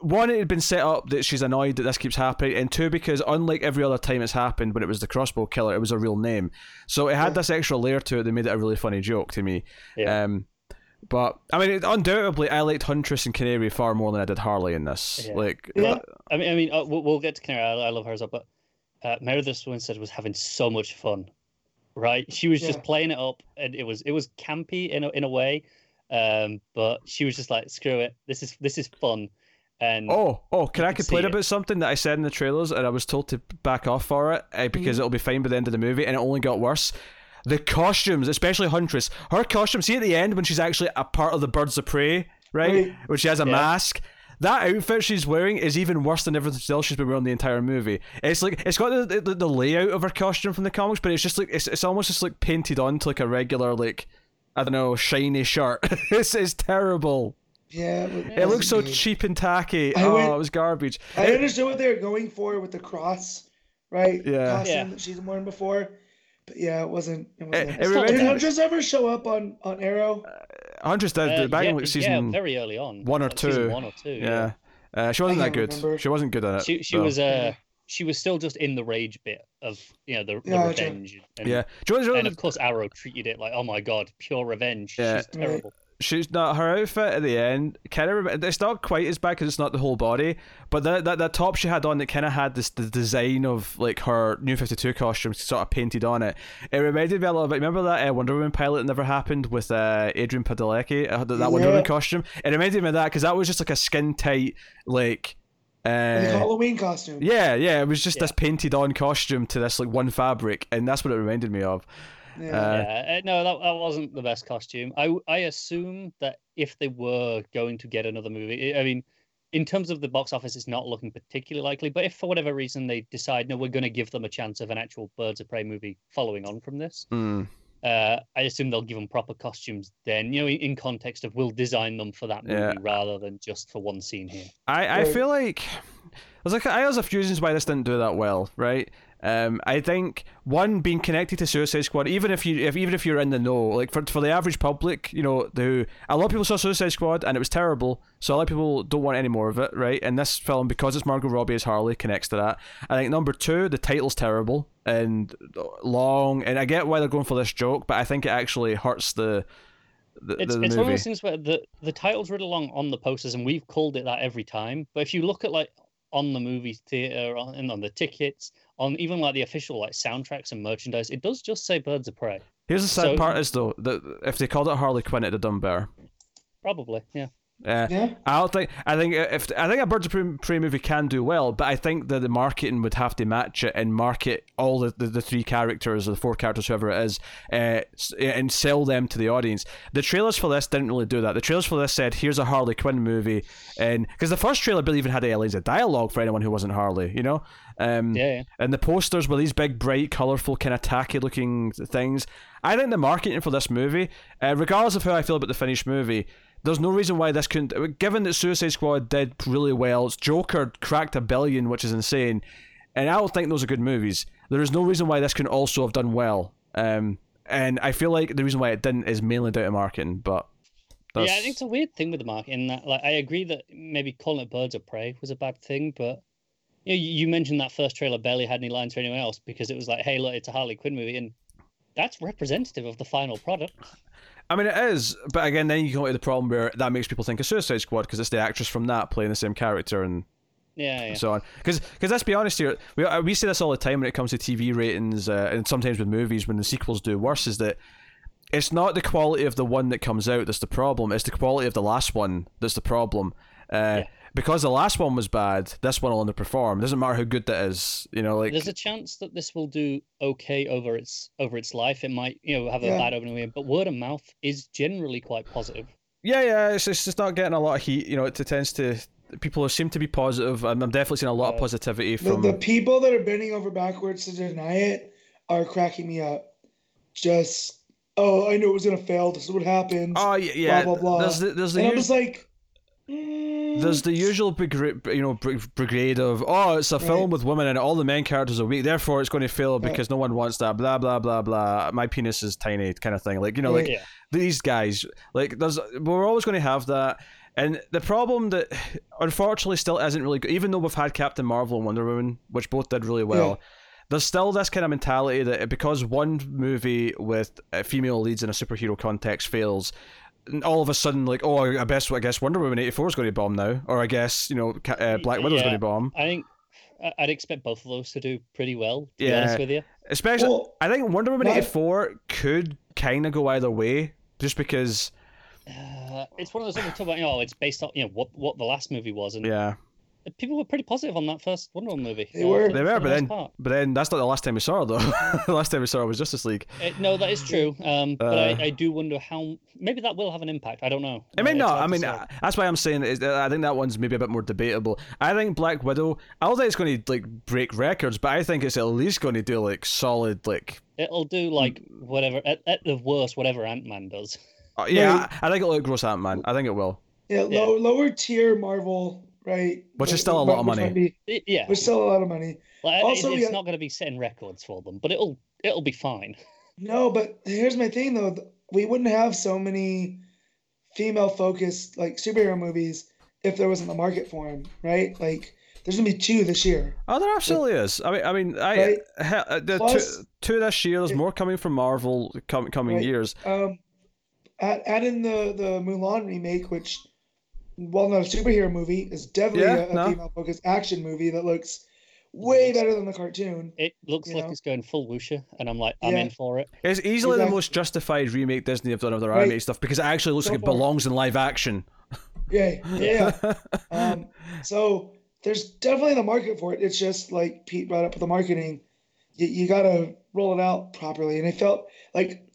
one, it had been set up that she's annoyed that this keeps happening, and two, because unlike every other time it's happened when it was the crossbow killer, it was a real name, so it had yeah. this extra layer to it that made it a really funny joke to me. Yeah. Um, but I mean, it, undoubtedly, I liked Huntress and Canary far more than I did Harley in this. Yeah. Like, yeah. That, I mean, I mean, uh, we'll, we'll get to Canary. I, I love her as well, but. Uh, Meredith Winstead was having so much fun, right? She was yeah. just playing it up, and it was it was campy in a, in a way, um, but she was just like, "Screw it, this is this is fun." And oh, oh, can I complain about something that I said in the trailers, and I was told to back off for it uh, because mm. it'll be fine by the end of the movie, and it only got worse. The costumes, especially Huntress, her costume. See at the end when she's actually a part of the Birds of Prey, right? Mm. When she has a yeah. mask. That outfit she's wearing is even worse than everything else she's been wearing the entire movie. It's like it's got the, the, the layout of her costume from the comics, but it's just like it's it's almost just like painted onto like a regular like I don't know shiny shirt. it's it's terrible. Yeah, it, it looks so good. Cheap and tacky. I oh, went, it was garbage. I understood what they were going for with the cross, right? Yeah, costume yeah. that she's worn before. But yeah, it wasn't. It wasn't it, it not, did Huntress ever show up on, on Arrow? Uh, Huntress did uh, back yeah, in like season yeah, very early on, one or like two. Season one or two. Yeah, yeah. Uh, she wasn't that good. Remember. She wasn't good at it. She she though. was uh yeah. she was still just in the rage bit of you know the, the yeah, revenge. And, yeah, you, and you, of course Arrow treated it like oh my god, pure revenge. Yeah. She's terrible. Right. She's not her outfit at the end. Kind of, it's not quite as bad because it's not the whole body, but that that, that top she had on that kind of had this the design of like her New fifty-two costume sort of painted on it. It reminded me a little bit. Remember that uh, Wonder Woman pilot that never happened with uh, Adrian Padalecki, uh, that yeah. Wonder Woman costume. It reminded me of that because that was just like a skin tight like. Uh, like Halloween costume. Yeah, yeah. It was just yeah. this painted on costume to this like one fabric, and that's what it reminded me of. Yeah. Uh, yeah, no, that, that wasn't the best costume. I, I assume that if they were going to get another movie, I mean, in terms of the box office, it's not looking particularly likely. But if for whatever reason they decide, no, we're going to give them a chance of an actual Birds of Prey movie following on from this, mm. uh, I assume they'll give them proper costumes then, you know, in, in context of we'll design them for that movie yeah. rather than just for one scene here. I, I so, feel like there's like I was a few reasons why this didn't do that well, right? Um, I think one being connected to Suicide Squad, even if you, if even if you're in the know, like for for the average public, you know, the a lot of people saw Suicide Squad and it was terrible, so a lot of people don't want any more of it, right? And this film, because it's Margot Robbie as Harley, connects to that. I think number two, the title's terrible. and long, and I get why they're going for this joke, but I think it actually hurts the the, it's, the it's movie. It's one of those things where the, the title's really long on the posters, and we've called it that every time, but if you look at, like, on the movie theatre, on, and on the tickets, on even, like, the official, like, soundtracks and merchandise, it does just say Birds of Prey. Here's the sad so, part is, though, that if they called it Harley Quinn, it'd have done better. Probably, yeah. Uh, yeah. I don't think I think if I think a Birds of Prey movie can do well, but I think that the marketing would have to match it and market all the, the, the three characters or the four characters, whoever it is, uh, and sell them to the audience. The trailers for this didn't really do that. The trailers for this said, "Here's a Harley Quinn movie," and because the first trailer, I believe, even had aliens of dialogue for anyone who wasn't Harley, you know. Um, yeah, yeah. And the posters were these big, bright, colourful, kind of tacky-looking things. I think the marketing for this movie, uh, regardless of how I feel about the finished movie, there's no reason why this couldn't... Given that Suicide Squad did really well, Joker cracked a billion, which is insane, and I don't think those are good movies. There is no reason why this can also have done well. Um, and I feel like the reason why it didn't is mainly down to marketing, but... That's... Yeah, I think it's a weird thing with the marketing. That, like, I agree that maybe calling it Birds of Prey was a bad thing, but... You know, you mentioned that first trailer barely had any lines for anyone else, because it was like, hey, look, it's a Harley Quinn movie, and that's representative of the final product. I mean, it is, but again, then you come to the problem where that makes people think of Suicide Squad because it's the actress from that playing the same character and, yeah, yeah. and so on. Because let's be honest here, we we see this all the time when it comes to T V ratings uh, and sometimes with movies when the sequels do worse, is that it's not the quality of the one that comes out that's the problem, it's the quality of the last one that's the problem. Uh, yeah. Because the last one was bad, this one will underperform. It doesn't matter how good that is, you know. Like, there's a chance that this will do okay over its over its life. It might, you know, have a yeah. bad opening weekend, but word of mouth is generally quite positive. Yeah, yeah, it's just, it's just not getting a lot of heat. You know, it, it tends to people seem to be positive, and I'm definitely seeing a lot uh, of positivity from the, the people that are bending over backwards to deny it are cracking me up. Just oh, I knew it was gonna fail. This is what happened. Oh yeah, yeah. Blah blah blah. There's the, there's the and usual... I'm just like. There's the usual brig- you know, brig- brigade of, oh, it's a right. film with women in it, all the main characters are weak, therefore it's going to fail because right. no one wants that, blah, blah, blah, blah, my penis is tiny kind of thing. Like, you know, like yeah. these guys, like, there's we're always going to have that. And the problem that, unfortunately, still isn't really good, even though we've had Captain Marvel and Wonder Woman, which both did really well, yeah. there's still this kind of mentality that because one movie with female leads in a superhero context fails, all of a sudden, like, oh, I guess, I guess Wonder Woman eighty-four is going to bomb now, or I guess, you know, uh, Black Widow is yeah. going to bomb. I think I'd expect both of those to do pretty well, to yeah. be honest with you. Especially, well, I think Wonder Woman well, eighty-four could kind of go either way, just because... Uh, it's one of those things we talk about, you know, it's based on, you know, what, what the last movie was, and yeah. people were pretty positive on that first Wonder Woman movie. They were, they were, but then, part. but then that's not the last time we saw her, though. The last time we saw her was Justice League. It, no, that is true. Um, but uh, I, I do wonder how maybe that will have an impact. I don't know. I mean, no, I mean I, that's why I'm saying is I think that one's maybe a bit more debatable. I think Black Widow. I don't think it's going to like break records, but I think it's at least going to do like solid like. It'll do like whatever at, at the worst whatever Ant-Man does. Uh, yeah, I, I think it'll gross Ant-Man. I think it will. Yeah, low, yeah. lower tier Marvel. Right, which is still a lot of money. Be, it, yeah, which is still a lot of money. Like, also, it's yeah, not going to be setting records for them, but it'll it'll be fine. No, but here's my thing though: we wouldn't have so many female-focused like superhero movies if there wasn't a market for them, right? Like, there's gonna be two this year. Oh, there absolutely but, is. I mean, I mean, I right? hell, the Plus, two, two this year. There's it, more coming from Marvel com- coming right. years. Um, add, add in the the Mulan remake, which. Well, not a superhero movie. It's definitely yeah, a, a no. female-focused action movie that looks way better than the cartoon. It looks like know? It's going full wuxia, and I'm like, I'm yeah. in for it. It's easily exactly. the most justified remake Disney have done of their right. animated stuff because it actually looks so like it belongs it. in live action. Yeah, yeah. um, so there's definitely the market for it. It's just like Pete brought up with the marketing. You, you got to roll it out properly. And it felt like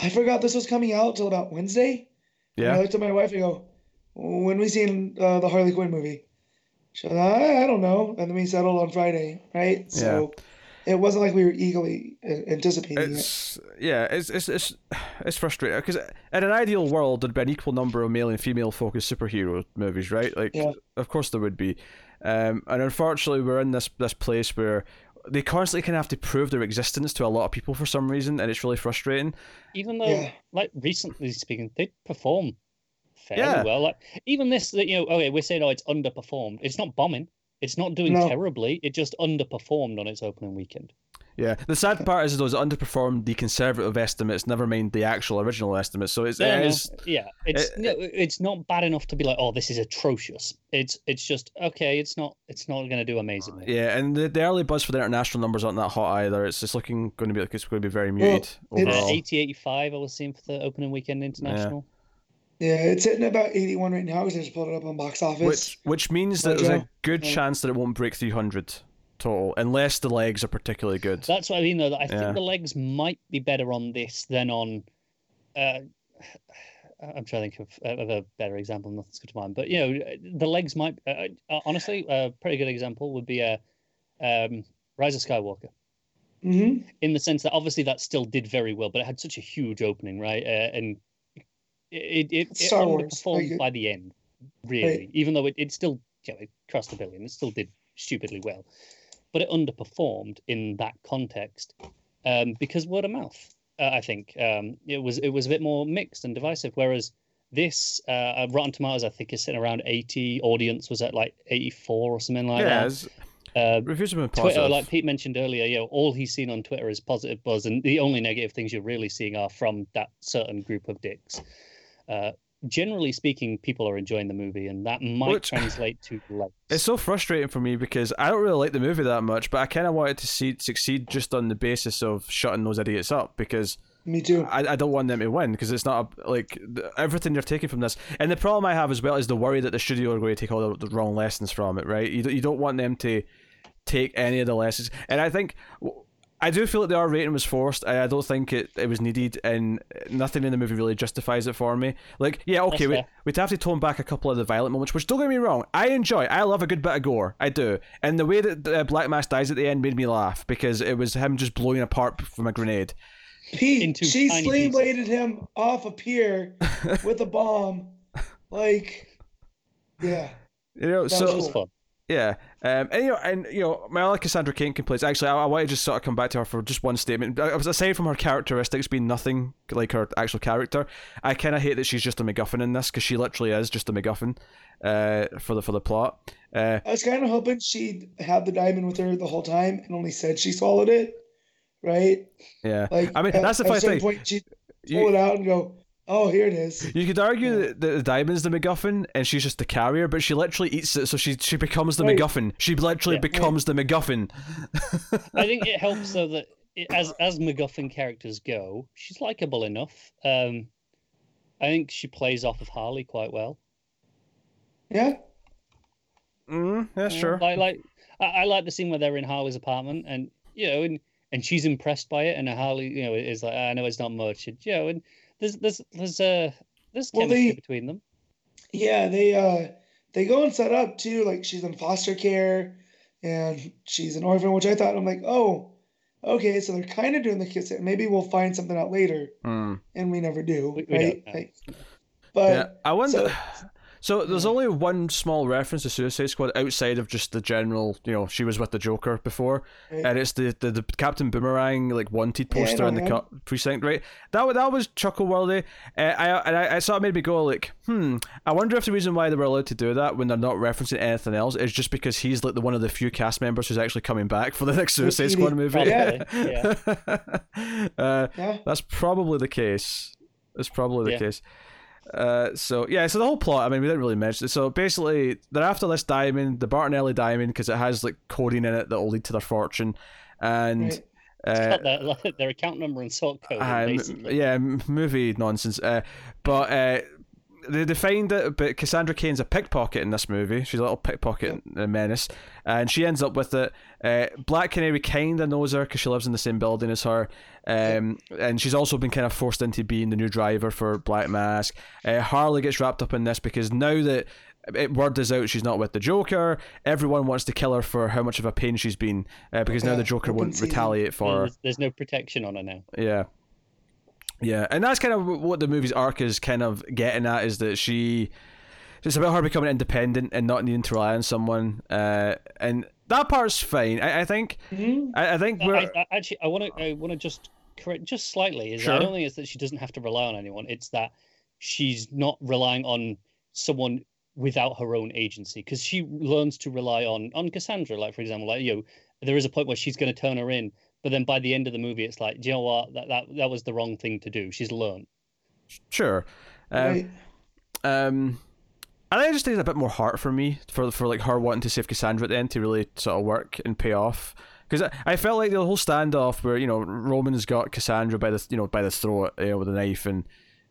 I forgot this was coming out till about Wednesday. Yeah. And I looked at my wife and go, when we seen uh, the Harley Quinn movie, she was, I, I don't know, and then we settled on Friday, right? So yeah. it wasn't like we were eagerly anticipating it's, it. Yeah, it's it's it's it's frustrating because in an ideal world there'd be an equal number of male and female focused superhero movies, right? Like, yeah. of course there would be, um, and unfortunately we're in this this place where they constantly kind of have to prove their existence to a lot of people for some reason, and it's really frustrating. Even though, yeah. like recently speaking, they perform. Fairly yeah. well. Like, even this, you know, okay, we're saying, oh, it's underperformed. It's not bombing. It's not doing no. terribly. It just underperformed on its opening weekend. Yeah, the sad part is those underperformed the conservative estimates, never mind the actual original estimates. So it's yeah, it is, yeah. it's it, it's not bad enough to be like, oh, this is atrocious. It's it's just okay. It's not it's not going to do amazingly. Yeah, and the, the early buzz for the international numbers aren't that hot either. It's just looking going to be like it's going to be very muted. Well, overall. eighty, eighty-five I was seeing for the opening weekend international. Yeah. Yeah, it's hitting about eighty-one right now because I just pulled it up on box office. Which which means that there's a good yeah. chance that it won't break three hundred total, unless the legs are particularly good. That's what I mean, though. That I yeah. think the legs might be better on this than on... Uh, I'm trying to think of, of a better example, nothing's good to mind. But, you know, the legs might... Uh, honestly, a pretty good example would be uh, um, Rise of Skywalker. Mm-hmm. In the sense that, obviously, that still did very well, but it had such a huge opening, right? Uh, and... It it, it underperformed like by the end, really. Right. Even though it, it still yeah, it crossed a billion, it still did stupidly well, but it underperformed in that context um, because word of mouth. Uh, I think um, it was it was a bit more mixed and divisive. Whereas this uh, Rotten Tomatoes, I think, is sitting around eighty. Audience was at like eighty-four or something like yeah, that. Uh, reviews have been positive. Twitter, like Pete mentioned earlier, you know, all he's seen on Twitter is positive buzz, and the only negative things you're really seeing are from that certain group of dicks. Uh, generally speaking, people are enjoying the movie, and that might Which, translate to likes. It's so frustrating for me because I don't really like the movie that much, but I kind of wanted to see it succeed just on the basis of shutting those idiots up because me too. I, I don't want them to win because it's not a, like everything they're taking from this. And the problem I have as well is the worry that the studio are going to take all the, the wrong lessons from it, right? You, you don't want them to take any of the lessons. And I think... I do feel that the R rating was forced. I, I don't think it, it was needed, and nothing in the movie really justifies it for me. Like, yeah, okay, we, we'd have to tone back a couple of the violent moments, which, don't get me wrong, I enjoy. I love a good bit of gore. I do. And the way that uh, Black Mask dies at the end made me laugh, because it was him just blowing apart from a grenade. Pete, she sleeve-bladed him off a pier with a bomb. Like, yeah. You know, that so... was fun. Yeah, um, and you know, and you know, my other Cassandra Cain complaints. Actually, I, I want to just sort of come back to her for just one statement. Aside from her characteristics being nothing like her actual character, I kind of hate that she's just a MacGuffin in this because she literally is just a MacGuffin uh, for the for the plot. Uh, I was kind of hoping she'd have the diamond with her the whole time and only said she swallowed it, right? Yeah, like, I mean at, that's the funny thing. Point she'd pull you... it out and go. Oh, here it is. You could argue yeah. that the diamond's the MacGuffin and she's just the carrier, but she literally eats it, so she she becomes the right. MacGuffin. She literally yeah. becomes right. the MacGuffin. I think it helps, though, that it, as as MacGuffin characters go, she's likable enough. Um, I think she plays off of Harley quite well. Yeah. Mm, yeah, sure. I like I, I like the scene where they're in Harley's apartment, and you know, and, and she's impressed by it, and Harley, you know, is like, I know it's not much, and, you know, and. There's there's there's uh there's chemistry well, they, between them. Yeah, they uh they go and set up too. Like she's in foster care, and she's an orphan, which I thought I'm like, oh, okay, so they're kind of doing the kiss. Maybe we'll find something out later, mm. and we never do, we, we right? Like, but yeah, I wonder. So, So there's only one small reference to Suicide Squad outside of just the general, you know, she was with the Joker before, right. and it's the, the, the Captain Boomerang like wanted poster yeah, in the cu- precinct, right? That that was chuckle worthy. Uh, I and I, I sort of made me go like, hmm, I wonder if the reason why they were allowed to do that when they're not referencing anything else is just because he's like the one of the few cast members who's actually coming back for the next Suicide Squad movie. Yeah, yeah. uh, yeah. That's probably the case. That's probably the yeah. case. Uh, so yeah, so the whole plot. I mean, we didn't really mention it. So basically, they're after this diamond, the Bartonelli diamond, because it has like coding in it that will lead to their fortune, and uh, their, their account number and sort code. Uh, basically. Yeah, movie nonsense. Uh, but uh, they defined it. But Cassandra Cain's a pickpocket in this movie. She's a little pickpocket yeah. menace, and she ends up with it. Uh, Black Canary kind of knows her because she lives in the same building as her. Um, and she's also been kind of forced into being the new driver for Black Mask. Uh, Harley gets wrapped up in this because now that it, word is out she's not with the Joker, everyone wants to kill her for how much of a pain she's been uh, because now the Joker won't retaliate for her. There's, there's no protection on her now. Yeah. Yeah. And that's kind of what the movie's arc is kind of getting at, is that she... It's about her becoming independent and not needing to rely on someone. Uh, and that part's fine. I, I think... Mm-hmm. I, I think we're... I, I, actually, I want to I want to just... correct just slightly is sure. I don't think it's that she doesn't have to rely on anyone, it's that she's not relying on someone without her own agency, because she learns to rely on on Cassandra, like for example, like you know, there is a point where she's going to turn her in, But then by the end of the movie, it's like, do you know what? That that, that was the wrong thing to do. She's learned. Sure. Um, right. um, and I just think it's a bit more heart for me for for like her wanting to save Cassandra at the end to really sort of work and pay off. Because I, I felt like the whole standoff where, you know, Roman's got Cassandra by the, you know, by the throat, you know, with a knife, and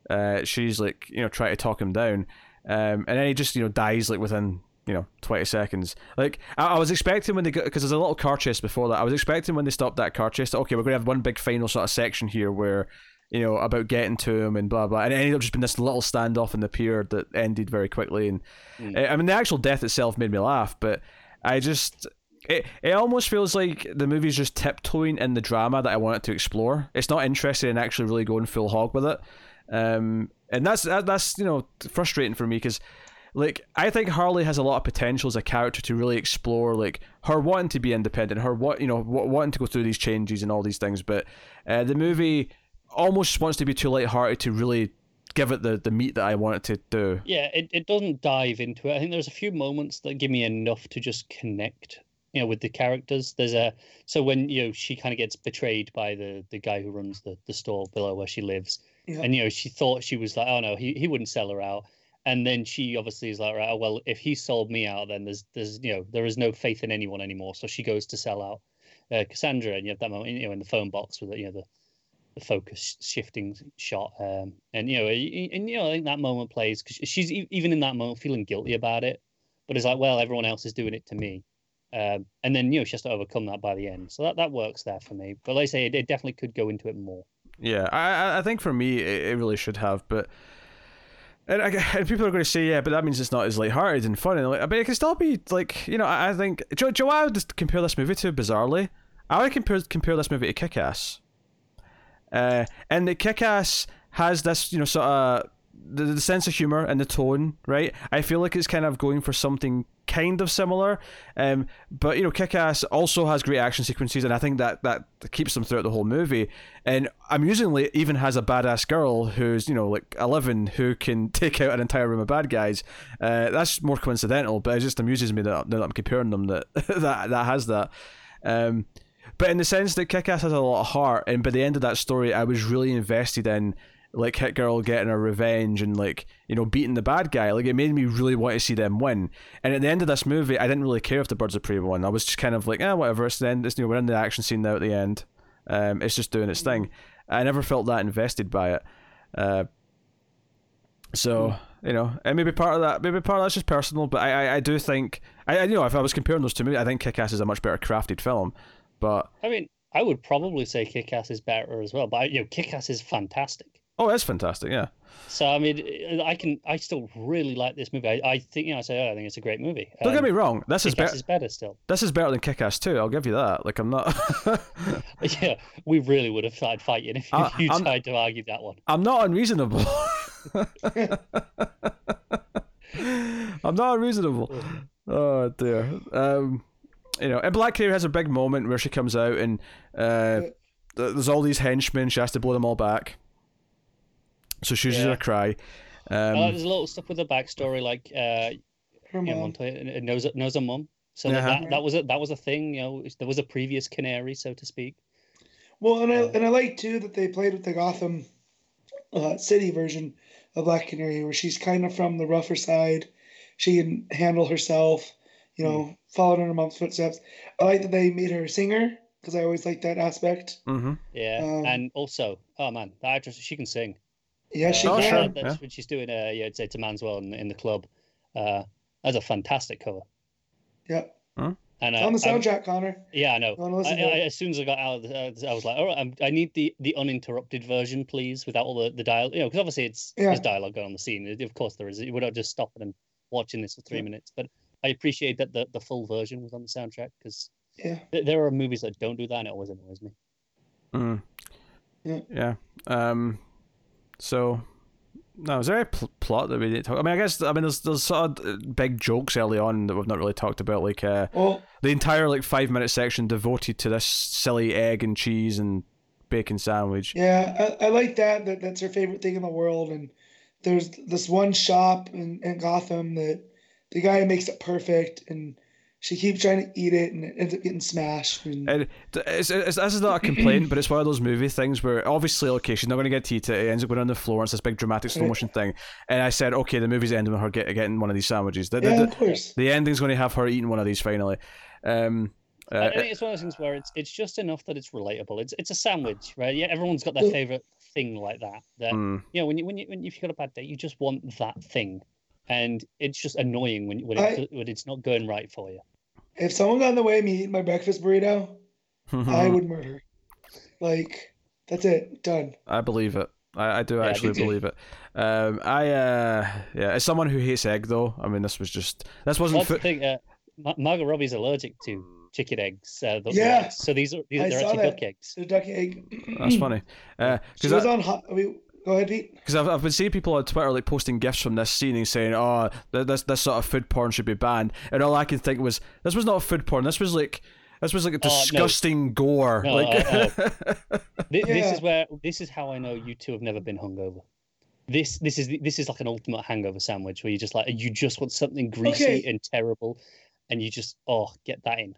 uh, she's like, you know, trying to talk him down. Um, and then he just, you know, dies like within, you know, twenty seconds. Like, I, I was expecting when they got, because there's a little car chase before that, I was expecting when they stopped that car chase, okay, we're going to have one big final sort of section here where, you know, about getting to him and blah, blah. And it ended up just being this little standoff in the pier that ended very quickly. And mm. I mean, the actual death itself made me laugh, but I just, it, it almost feels like the movie's just tiptoeing in the drama that I wanted to explore. It's not interested in actually really going full hog with it. Um, and that's, that, that's, you know, frustrating for me because, like, I think Harley has a lot of potential as a character to really explore, like, her wanting to be independent, her what you know w- wanting to go through these changes and all these things. But uh, the movie almost wants to be too lighthearted to really give it the, the meat that I want it to do. Yeah, it, it doesn't dive into it. I think there's a few moments that give me enough to just connect, you know, with the characters. There's a so when you know she kind of gets betrayed by the the guy who runs the the store below where she lives, yeah. and you know she thought she was like, oh no, he he wouldn't sell her out. And then she obviously is like, right, oh, well, if he sold me out, then there's, there's, you know, there is no faith in anyone anymore. So she goes to sell out uh, Cassandra, and you have that moment, you know, in the phone box with, you know, the, the focus shifting shot, um, and you know, and you know, I think that moment plays because she's even in that moment feeling guilty about it, but it's like, well, everyone else is doing it to me, um, and then you know she has to overcome that by the end. So that that works there for me. But like I say, it, it definitely could go into it more. Yeah, I I think for me it, it really should have, but. And, I, and people are going to say, yeah, but that means it's not as lighthearted and funny. Like, I mean, it can still be, like, you know, I, I think... Do, do I would just compare this movie to, bizarrely? I would compare, compare this movie to Kick-Ass. Uh, and the Kick-Ass has this, you know, sort of... The, the sense of humour and the tone, right? I feel like it's kind of going for something kind of similar. Um, but, you know, Kick-Ass also has great action sequences, and I think that, that keeps them throughout the whole movie. And amusingly, it even has a badass girl who's, you know, like eleven, who can take out an entire room of bad guys. Uh, that's more coincidental, but it just amuses me that, that I'm comparing them, that, that, that has that. Um, but in the sense that Kick-Ass has a lot of heart, and by the end of that story, I was really invested in like Hit Girl getting her revenge and, like, you know, beating the bad guy. Like, it made me really want to see them win. And at the end of this movie, I didn't really care if the Birds of Prey won. I was just kind of like, eh, whatever. It's the end. It's, you know, we're in the action scene now at the end. Um, it's just doing its thing. I never felt that invested by it. Uh, so, you know, and maybe part of that, maybe part of that's just personal, but I, I, I do think, I, I, you know, if I was comparing those two movies, I think Kick-Ass is a much better crafted film. But I mean, I would probably say Kick-Ass is better as well, but, you know, Kick-Ass is fantastic. Oh, that's fantastic! Yeah. So I mean, I can, I still really like this movie. I, I think, you know, I say, oh, I think it's a great movie. Don't um, get me wrong. This is better. Kick-Ass is better still. This is better than Kick-Ass too. I'll give you that. Like, I'm not. Yeah, we really would have started fighting if I, you I'm, tried to argue that one. I'm not unreasonable. I'm not unreasonable. Oh dear. Um, you know, and Black Canary has a big moment where she comes out and uh, there's all these henchmen. She has to blow them all back. So she uses yeah. her cry. Um, oh, there's a little stuff with the backstory, like uh, you know, Montoya knows knows her mum, so uh-huh. that that was a, that was a thing. You know, there was a previous Canary, so to speak. Well, and I uh, and I like too that they played with the Gotham uh, City version of Black Canary, where she's kind of from the rougher side. She can handle herself, you know, mm-hmm. followed in her mom's footsteps. I like that they made her a singer because I always liked that aspect. Mm-hmm. Yeah, um, and also, oh man, the actress, she can sing. Yeah, she uh, sure. That's yeah. when she's doing uh, yeah, it's, it's a Manswell in, in the club. Uh, that's a fantastic cover. Yep. Huh? And, uh, it's on the soundtrack, I'm, Connor. Yeah, I know. I, I, I, as soon as I got out of the, I was like, all right, I'm, I need the, the uninterrupted version, please, without all the, the dialogue. You know, because obviously it's yeah. there's dialogue going on the scene. Of course there is. We're not just stopping and watching this for three yeah. minutes. But I appreciate that the, the full version was on the soundtrack because yeah. th- there are movies that don't do that, and it always annoys me. Mm. Yeah. Yeah. Um. So, no, is there a pl- plot that we didn't talk? I mean, I guess I mean there's there's sort of big jokes early on that we've not really talked about, like uh, well, the entire like five minute section devoted to this silly egg and cheese and bacon sandwich. Yeah, I, I like that. That that's her favorite thing in the world. And there's this one shop in, in Gotham that the guy makes it perfect, and She keeps trying to eat it and it ends up getting smashed. And... and it's, it's, this is not a complaint, but it's one of those movie things where obviously, okay, she's not going to get to eat it. It ends up going on the floor. It's this big dramatic slow motion thing. And I said, okay, the movie's ending with her get, getting one of these sandwiches. The, the, yeah, of the, course. The ending's going to have her eating one of these finally. Um, uh, I think it's one of those things where it's it's just enough that it's relatable. It's it's a sandwich, right? Yeah, everyone's got their favorite thing like that. That mm. you know, when you when you when if you've got a bad day, you just want that thing. And it's just annoying when when, I, it, when it's not going right for you. If someone got in the way of me eating my breakfast burrito, I would murder. Like, that's it. Done. I believe it. I, I do yeah, actually I do believe too. it. Um, I uh, yeah, as someone who hates egg, though, I mean, this was just this wasn't. That's fo- the thing, uh, Mar- Margot Robbie's allergic to chicken eggs. Uh, the, yeah. The eggs. So these are these are actually that. duck eggs. They're duck egg. That's funny. Uh, she was I, on hot. I mean, go ahead, Pete. Because I've, I've been seeing people on Twitter like posting gifs from this scene and saying, oh, this this sort of food porn should be banned. And all I can think was, this was not food porn. This was like this was like a disgusting uh, no. gore. No, like... uh, uh, this, yeah. this is where this is how I know you two have never been hungover. This this is this is like an ultimate hangover sandwich where you just like you just want something greasy okay. and terrible, and you just oh get that in.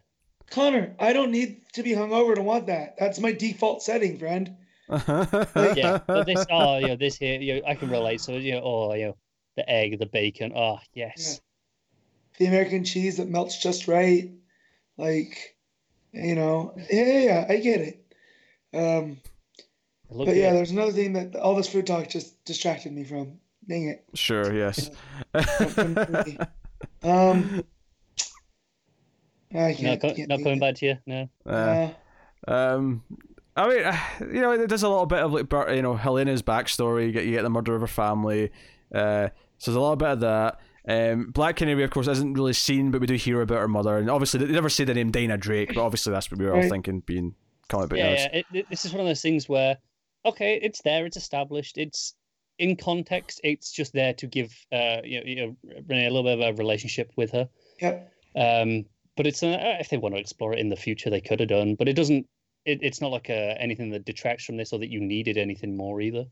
Connor, I don't need to be hungover to want that. That's my default setting, friend. yeah, but this, oh, you know, this here, you know, I can relate. So, you know, oh, you know, the egg, the bacon, oh, yes, yeah. The American cheese that melts just right, like, you know, yeah, yeah, yeah I get it. Um, but yeah, there's another thing that all this food talk just distracted me from. Dang it. Sure. Yes. um, I can't, not, can't not coming it. back to you. No. Uh, uh, um. I mean, you know, there's a little bit of like, you know, Helena's backstory. You get, you get the murder of her family. Uh, so there's a little bit of that. Um, Black Canary, of course, isn't really seen, but we do hear about her mother. And obviously, they never say the name Dinah Drake, but obviously that's what we were all thinking, being comic book nerds. Yeah, it, this is one of those things where, okay, it's there, it's established, it's in context, it's just there to give uh, you know, you know, Renee a little bit of a relationship with her. Yeah. Um, but it's uh, if they want to explore it in the future, they could have done, but it doesn't. It, it's not like a, anything that detracts from this, or that you needed anything more either.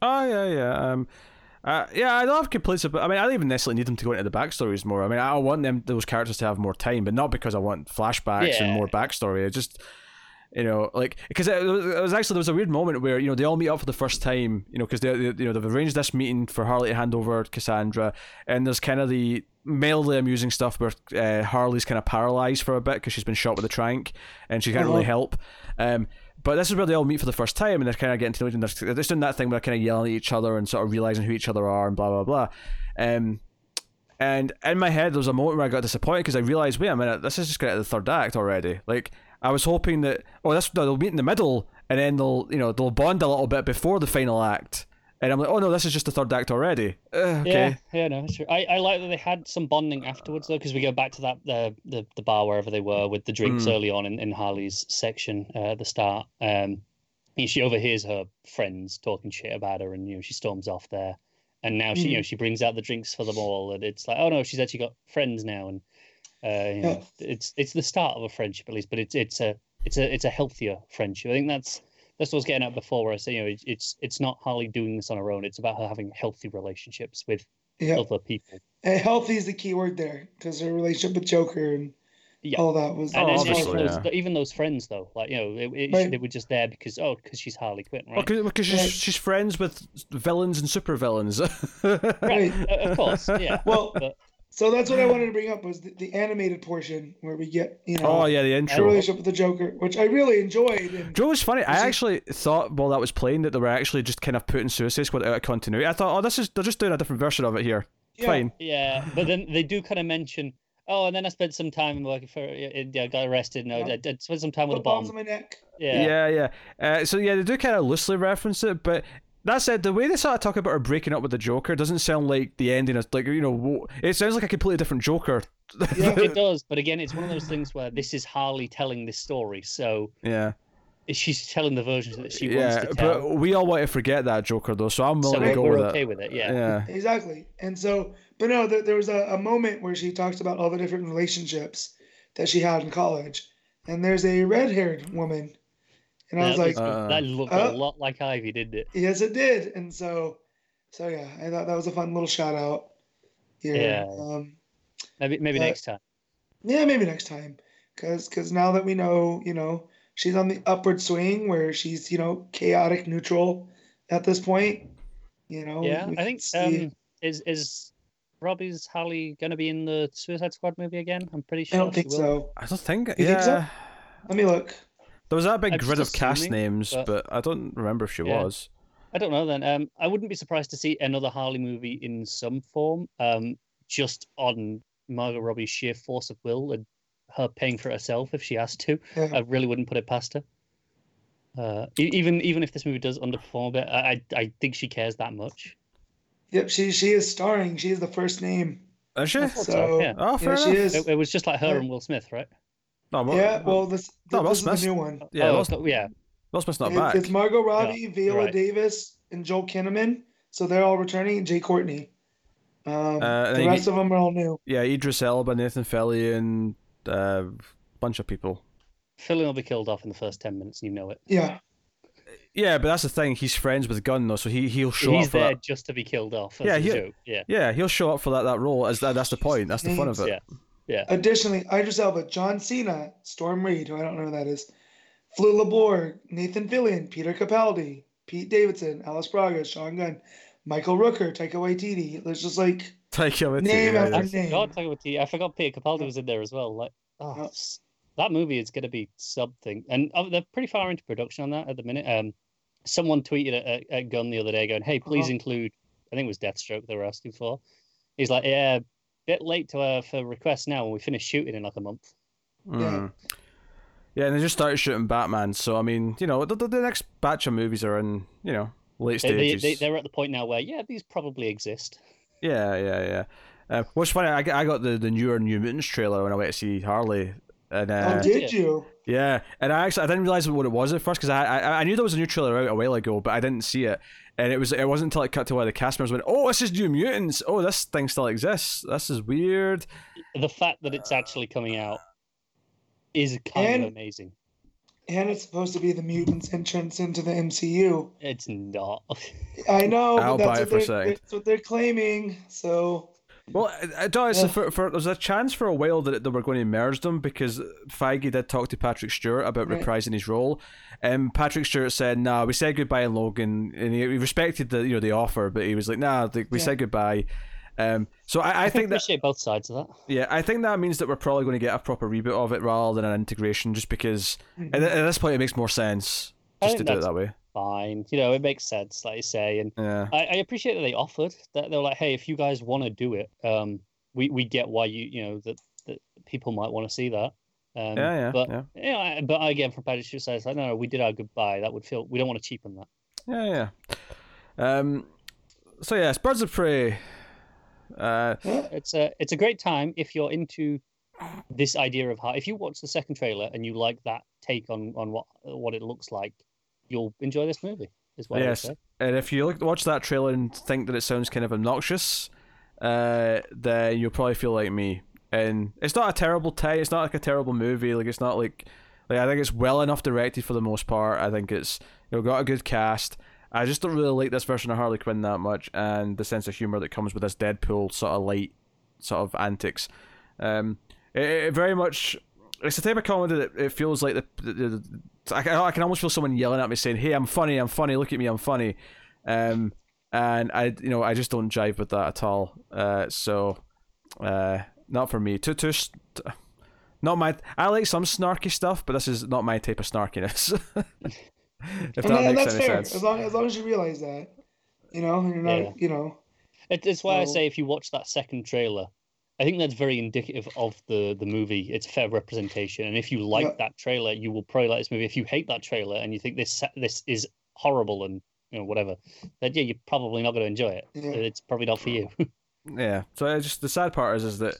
Oh yeah, yeah, um, uh, yeah. I don't have complaints about. I mean, I don't even necessarily need them to go into the backstories more. I mean, I want them those characters to have more time, but not because I want flashbacks yeah. and more backstory. It just, you know, like because it, it was actually there was a weird moment where you know they all meet up for the first time, you know, because they, they you know they've arranged this meeting for Harley to hand over Cassandra, and there's kind of the mildly amusing stuff where uh, Harley's kind of paralysed for a bit because she's been shot with a tranq and she can't uh-huh. really help. Um, but this is where they all meet for the first time and they're kind of getting to know each other. They're, they're doing that thing where they're kind of yelling at each other and sort of realising who each other are and blah, blah, blah. Um, and in my head, there was a moment where I got disappointed because I realised, wait a minute, this is just going to the third act already. Like, I was hoping that, oh, that's, no, they'll meet in the middle and then they'll, you know, they'll bond a little bit before the final act. And I'm like, oh no, this is just the third act already. Uh, okay. Yeah, yeah, no, sure. I, I like that they had some bonding afterwards though, because we go back to that the, the the bar wherever they were with the drinks mm. early on in, in Harley's section uh, at the start. Um, and she overhears her friends talking shit about her, and you know she storms off there. And now she mm. you know she brings out the drinks for them all, and it's like, oh no, she's actually got friends now, and uh, you know, yeah. it's it's the start of a friendship at least, but it's it's a it's a it's a healthier friendship. I think that's. That's what I was getting at before, where I say, you know, it's it's not Harley doing this on her own. It's about her having healthy relationships with yep. other people. And healthy is the key word there, because her relationship with Joker and yep. all that was. And oh, obviously, yeah. those, even those friends, though, like you know, it, it, right. they were just there because oh, because she's Harley Quinn, right? Because well, she's, right. she's friends with villains and supervillains. right, of course, yeah. Well. But, So that's what I wanted to bring up was the, the animated portion where we get, you know, oh yeah, the intro relationship with the Joker, which I really enjoyed. And Joe was funny. I actually thought while that was playing that they were actually just kind of putting Suicide Squad out of continuity. I thought, oh, this is they're just doing a different version of it here. Yeah. Fine. Yeah, but then they do kind of mention, oh, and then I spent some time working for, yeah, I got arrested. No, yeah. I, I spent some time with a bomb. Bombs on my neck. Yeah, yeah, yeah. Uh, so yeah, they do kind of loosely reference it, but. That said, the way they sort of talk about her breaking up with the Joker doesn't sound like the ending is like, you know, it sounds like a completely different Joker. Yeah, it does. But again, it's one of those things where this is Harley telling this story. So yeah, she's telling the version that she yeah, wants to tell. But we all want to forget that Joker, though. So I'm willing so to go we're with okay it. with it. Yeah. yeah, exactly. And so, but no, there, there was a, a moment where she talks about all the different relationships that she had in college. And there's a red-haired woman. And yeah, I was like, uh, that looked uh, a lot like Ivy, didn't it? Yes, it did. And so, so yeah, I thought that was a fun little shout out. Here. Yeah. Um, maybe maybe uh, next time. yeah, maybe next time. Because because now that we know, you know, she's on the upward swing where she's, you know, chaotic neutral at this point. You know, yeah, I think um, is is Robbie's Harley going to be in the Suicide Squad movie again? I'm pretty sure. I don't think so. I don't think. You yeah. think so? Let me look. There was that big I'm grid of cast assuming, names, but... but I don't remember if she yeah. was. I don't know. Then um, I wouldn't be surprised to see another Harley movie in some form, um, just on Margot Robbie's sheer force of will and her paying for herself if she has to. Yeah. I really wouldn't put it past her. Uh, even even if this movie does underperform a bit, I I think she cares that much. Yep, she she is starring. She is the first name. Is she? So, so, yeah. Oh, fair yeah, enough. She is. It, it was just like her yeah. and Will Smith, right? No, Will, yeah, well, this, no, this is the new one. Yeah, oh, Will, yeah. Will Smith's not it, back. It's Margot Robbie, yeah, Viola right. Davis, and Joel Kinnaman. So they're all returning, and Jay Courtney. Um, uh, the rest he, of them are all new. Yeah, Idris Elba, Nathan Fillion, a uh, bunch of people. Fillion will be killed off in the first ten minutes, you know it. Yeah. Yeah, but that's the thing. He's friends with Gunn, though, so he he'll show he's up. He's there that. Just to be killed off. That's yeah, he'll, a joke. yeah, yeah, he'll show up for that that role. As that, that's the point. That's the fun of it. Yeah. yeah. Additionally, Idris Elba, John Cena, Storm Reid, who I don't know who that is, Fleur LeBourg, Nathan Fillion, Peter Capaldi, Pete Davidson, Alice Braga, Sean Gunn, Michael Rooker, Taika Waititi. There's just like Taika name after I name. Forgot Taika Waititi. I forgot Peter Capaldi was in there as well. Like, oh. No. That movie is going to be something, and they're pretty far into production on that at the minute. Um, someone tweeted at, at Gunn the other day going, "Hey, please uh-huh. include," I think it was Deathstroke they were asking for. He's like, "Yeah, bit late to uh, for requests now. When we finish shooting in like a month." Mm. Yeah, yeah, and they just started shooting Batman. So I mean, you know, the, the, the next batch of movies are in, you know, late stages. They, they, they're at the point now where yeah, these probably exist. Yeah, yeah, yeah. Uh, what's funny, I I got the the newer New Mutants trailer when I went to see Harley. And, uh, oh, did you? Yeah, and I actually I didn't realize what it was at first because I, I I knew there was a new trailer out a while ago, but I didn't see it, and it was it wasn't until it cut to where the cast members went, "Oh, this is New Mutants. Oh, this thing still exists. This is weird." The fact that it's actually coming out is kind and, of amazing, and it's supposed to be the mutants' entrance into the M C U. It's not. I know. I'll but that's buy it for a second. That's what they're claiming. So. Well, it does. Yeah. For, for, there was a chance for a while that they were going to merge them because Feige did talk to Patrick Stewart about right. reprising his role, and Patrick Stewart said, "Nah, we said goodbye in Logan," and he, he respected the you know the offer, but he was like, "Nah, we yeah. said goodbye." Um, so I, I, I think that appreciate both sides of that. Yeah, I think that means that we're probably going to get a proper reboot of it rather than an integration, just because mm-hmm. at, at this point it makes more sense just to do it that way. Fine, you know, it makes sense, like you say, and yeah. I, I appreciate that they offered that. They were like, "Hey, if you guys want to do it, um, we, we get why you you know that, that people might want to see that." Um, yeah, yeah. But yeah, you know, I, but again, from Patrick Stewart, it's like, "No, no, we did our goodbye. That would feel we don't want to cheapen that." Yeah, yeah. Um, so yes, Birds of Prey. Uh, yeah, it's a it's a great time if you're into this idea of how if you watch the second trailer and you like that take on on what what it looks like. You'll enjoy this movie, is what yes. I would say. And if you look, watch that trailer and think that it sounds kind of obnoxious, uh, then you'll probably feel like me. And it's not a terrible tie. It's not like a terrible movie. Like it's not like, like I think it's well enough directed for the most part. I think it's you know got a good cast. I just don't really like this version of Harley Quinn that much, and the sense of humor that comes with this Deadpool sort of light sort of antics. Um, it, it very much. It's the type of comedy that it feels like the, the, the I can almost feel someone yelling at me saying, "Hey, I'm funny, I'm funny, look at me, I'm funny," um, and I, you know, I just don't jive with that at all. Uh, so, uh, not for me. Too, too, not my. I like some snarky stuff, but this is not my type of snarkiness. If that and, makes and that's any fair. Sense. As long, as long as you realize that, you know, you're not, yeah. you know. It's why so. I say if you watch that second trailer. I think that's very indicative of the, the movie. It's a fair representation. And if you like yeah. that trailer, you will probably like this movie. If you hate that trailer and you think this this is horrible and you know whatever, then yeah, you're probably not going to enjoy it. Yeah. It's probably not for you. Yeah. So I just the sad part is is that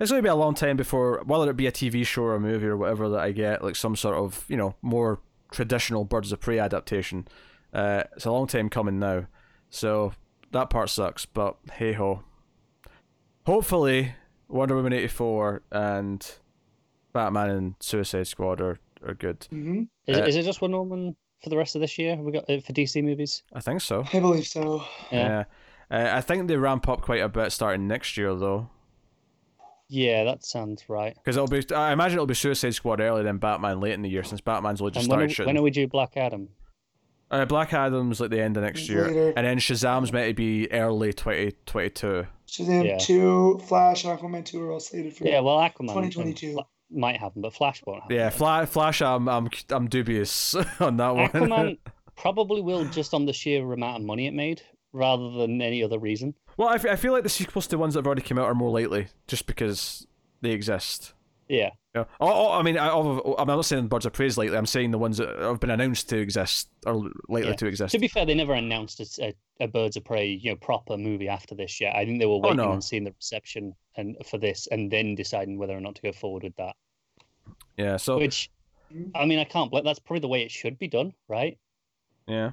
it's going to be a long time before, whether it be a T V show or a movie or whatever, that I get like some sort of you know more traditional Birds of Prey adaptation. Uh, it's a long time coming now. So that part sucks, but hey ho. Hopefully, Wonder Woman eighty-four and Batman and Suicide Squad are, are good. Mm-hmm. Is, uh, is it just Wonder Woman for the rest of this year? Have we got it for D C movies? I think so. I believe so. Yeah. yeah. Uh, I think they ramp up quite a bit starting next year, though. Yeah, that sounds right. Because it'll be, I imagine it'll be Suicide Squad earlier than Batman late in the year, since Batman's only just and started we, shooting. When do we do Black Adam? Uh, Black Adam's like the end of next year, later. And then Shazam's meant to be early twenty twenty-two. Shazam yeah. two, Flash, and Aquaman two are all slated for yeah. Well, Aquaman twenty twenty-two might happen, but Flash won't happen. Yeah, Flash, Flash, I'm, I'm, I'm dubious on that one. Aquaman probably will, just on the sheer amount of money it made, rather than any other reason. Well, I, f- I feel like the sequels to ones that have already come out are more likely, just because they exist. Yeah. yeah. Oh, oh, I mean, I, I'm not saying Birds of Prey is likely. I'm saying the ones that have been announced to exist are likely yeah. to exist. To be fair, they never announced a, a Birds of Prey, you know, proper movie after this yet. I think they were waiting oh, no. and seeing the reception and for this, and then deciding whether or not to go forward with that. Yeah. So, which, I mean, I can't. That's probably the way it should be done, right? Yeah.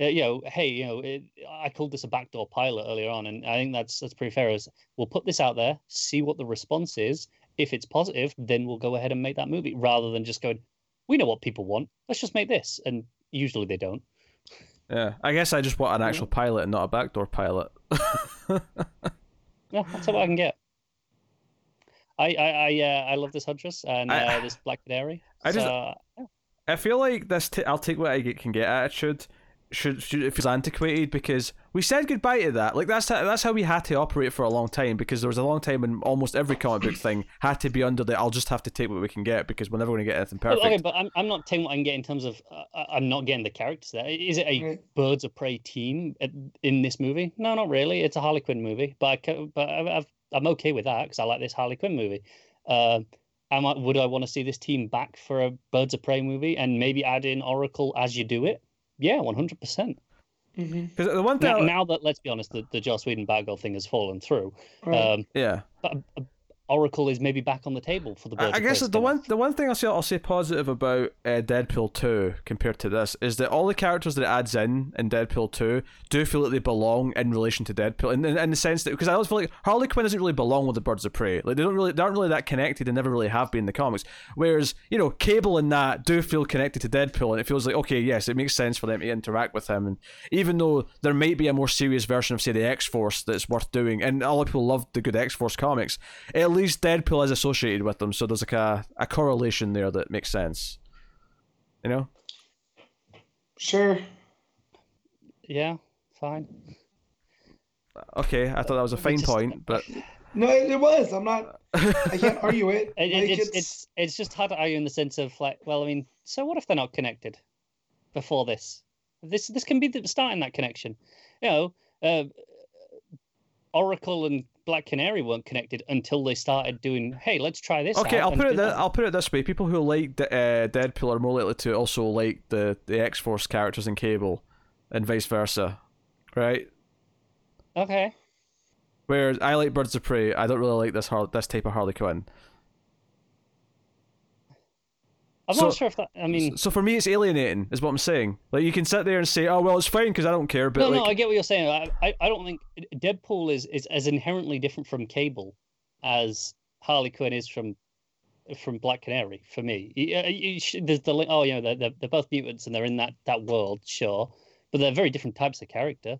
Uh, you know, hey, you know, it, I called this a backdoor pilot earlier on, and I think that's that's pretty fair. Is we'll put this out there, see what the response is. If it's positive, then we'll go ahead and make that movie, rather than just going, we know what people want, let's just make this, and usually they don't. Yeah, I guess I just want an actual yeah. pilot and not a backdoor pilot. Yeah, that's all I can get. I I I, uh, I love this Huntress and uh, I, this Black Canary. I so, just yeah. I feel like this. T- I'll take what I get, can get attitude. Should, should it feels antiquated, because we said goodbye to that. Like that's how, that's how we had to operate for a long time, because there was a long time when almost every comic book thing had to be under the I'll just have to take what we can get because we're never going to get anything perfect. Okay, but I'm I'm not taking what I can get in terms of uh, I'm not getting the characters there. Is it a Birds of Prey team at, in this movie? No, not really. It's a Harley Quinn movie, but I can, but I've, I'm okay with that because I like this Harley Quinn movie. Uh, am I, would I want to see this team back for a Birds of Prey movie and maybe add in Oracle as you do it? Yeah, one hundred percent. Because the one thing now, I... now that, let's be honest, the, the Joss Whedon Batgirl thing has fallen through. Right. Um, yeah. But Oracle is maybe back on the table for the Birds I, I guess the one the one thing I'll say, I'll say positive about uh, Deadpool two compared to this is that all the characters that it adds in in Deadpool two do feel like they belong in relation to Deadpool, in, in, in the sense that, because I always feel like Harley Quinn doesn't really belong with the Birds of Prey. Like they don't really they aren't really that connected and never really have been in the comics. Whereas, you know, Cable and that do feel connected to Deadpool, and it feels like, okay, yes, it makes sense for them to interact with him. And even though there might be a more serious version of, say, the X-Force that's worth doing, and all people love the good X-Force comics, it at least Deadpool is associated with them, so there's like a, a correlation there that makes sense. You know? Sure. Yeah, fine. Okay, I thought that was a fine just, point, but... No, it, it was. I'm not... I can't argue it. it, it like, it's, it's, it's, it's just hard to argue in the sense of, like, well, I mean, so what if they're not connected before this? This this can be the starting that connection. You know, uh, Oracle and Black Canary weren't connected until they started doing, hey, let's try this okay, out. Okay, I'll put it th- I'll put it this way. People who like the, uh, Deadpool are more likely to also like the, the X-Force characters in Cable and vice versa, right? Okay. Whereas I like Birds of Prey. I don't really like this Har- this type of Harley Quinn. I'm so, not sure if that, I mean... So for me, it's alienating, is what I'm saying. Like, you can sit there and say, oh, well, it's fine because I don't care, but... No, like... no, I get what you're saying. I, I, I don't think... Deadpool is, is as inherently different from Cable as Harley Quinn is from from Black Canary, for me. You, you, you, there's the... Oh, you know, they're, they're, they're both mutants and they're in that, that world, sure. But they're very different types of character.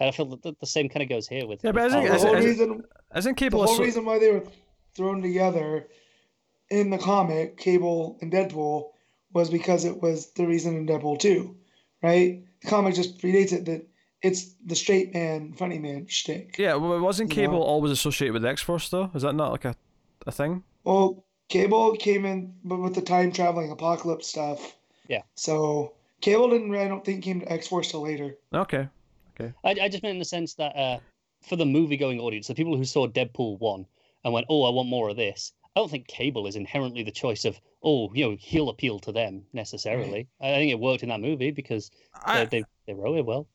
And I feel that the same kind of goes here with... Yeah, but isn't, isn't, isn't, reason, isn't Cable... The whole so... reason why they were thrown together... in the comic, Cable and Deadpool, was because it was the reason in Deadpool two, right? The comic just predates it, that it's the straight man, funny man shtick. Yeah, well, wasn't Cable know? always associated with X-Force, though? Is that not like a, a thing? Well, Cable came in with the time-traveling apocalypse stuff. Yeah. So Cable didn't, I don't think, came to X-Force till later. Okay, okay. I, I just meant in the sense that uh, for the movie-going audience, the people who saw Deadpool one and went, oh, I want more of this, I don't think Cable is inherently the choice of, oh, you know, he'll appeal to them necessarily. I think it worked in that movie because I, they they wrote it well.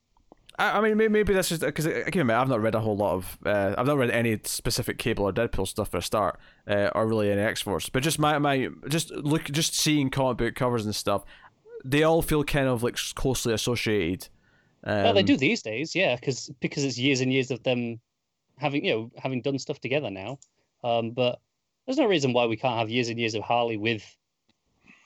I, I mean, maybe, maybe that's just because I can't remember. I've not read a whole lot of, uh, I've not read any specific Cable or Deadpool stuff for a start, uh, or really any X-Force. But just my my just look, just seeing comic book covers and stuff, they all feel kind of like closely associated. Um, well, they do these days, yeah, because because it's years and years of them having you know having done stuff together now, um, but. There's no reason why we can't have years and years of Harley with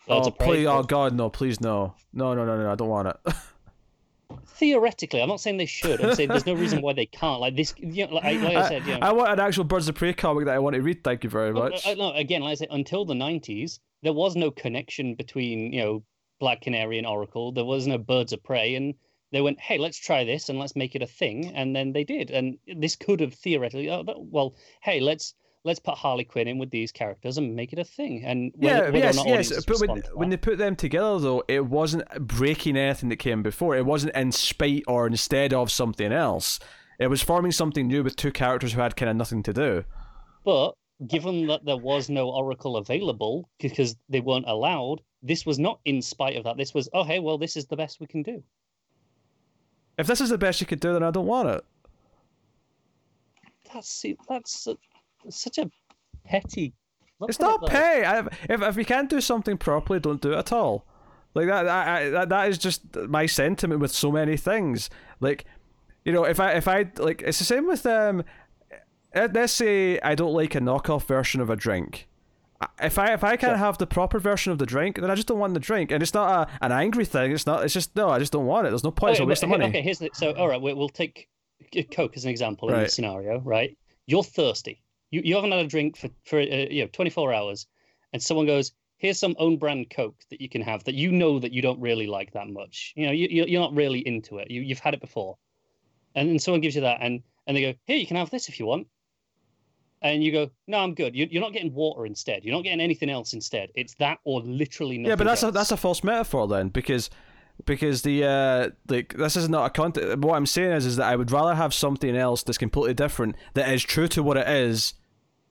Birds oh, of Prey. Please, oh, God, no, please, no. No, no, no, no, I don't want it. theoretically, I'm not saying they should. I'm saying there's no reason why they can't. Like this, you know, like, like I, I said, you know, I want an actual Birds of Prey comic that I want to read. Thank you very much. No, no, again, like I said, until the nineties, there was no connection between, you know, Black Canary and Oracle. There was no Birds of Prey, and they went, hey, let's try this and let's make it a thing, and then they did. And this could have theoretically, oh, well, hey, let's. Let's put Harley Quinn in with these characters and make it a thing. And whether, yeah, yes, whether or not yes. But when, when they put them together, though, it wasn't breaking anything that came before. It wasn't in spite or instead of something else. It was forming something new with two characters who had kind of nothing to do. But given that there was no Oracle available because they weren't allowed, this was not in spite of that. This was, oh, hey, well, this is the best we can do. If this is the best you could do, then I don't want it. That's that's. It's such a petty. It's not it, petty. I, if if we can't do something properly, don't do it at all. Like that, I, I, that, that is just my sentiment with so many things. Like, you know, if I if I like, it's the same with um. Let's say I don't like a knockoff version of a drink. If I if I can't sure. have the proper version of the drink, then I just don't want the drink, and it's not a, an angry thing. It's not. It's just no. I just don't want it. There's no point. It's a waste of money. Okay, here's the, so all right, we'll take Coke as an example in right. this scenario. Right, you're thirsty. You you haven't had a drink for, for uh, you know, twenty-four hours, and someone goes, here's some own brand Coke that you can have that you know that you don't really like that much. You know, you, you're not really into it. You, you've had it before. And then someone gives you that, and, and they go, here, you can have this if you want. And you go, no, I'm good. You, you're not getting water instead. You're not getting anything else instead. It's that or literally nothing. Yeah, but that's, else. A, that's a false metaphor then, because... Because the uh, like this is not a content. What I'm saying is, is that I would rather have something else that's completely different, that is true to what it is,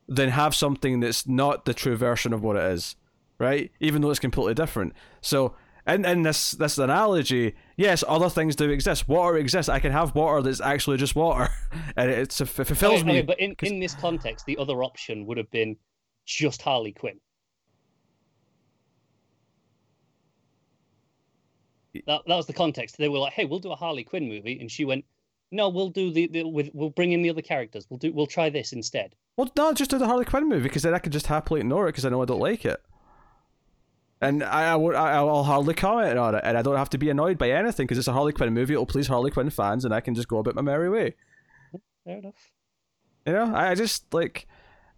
than have something that's not the true version of what it is, right? Even though it's completely different. So, in in this this analogy, yes, other things do exist. Water exists. I can have water that's actually just water, and it, it's, it fulfills okay, me. Okay, but in, in this context, the other option would have been just Harley Quinn. That that was the context. They were like, "Hey, we'll do a Harley Quinn movie," and she went, "No, we'll do the, the with, we'll bring in the other characters. We'll do we'll try this instead." Well, no, just do the Harley Quinn movie because then I can just happily ignore it because I know I don't like it, and I, I will I'll hardly comment on it, and I don't have to be annoyed by anything because it's a Harley Quinn movie. It'll please Harley Quinn fans, and I can just go about my merry way. Fair enough. You know, I, I just like,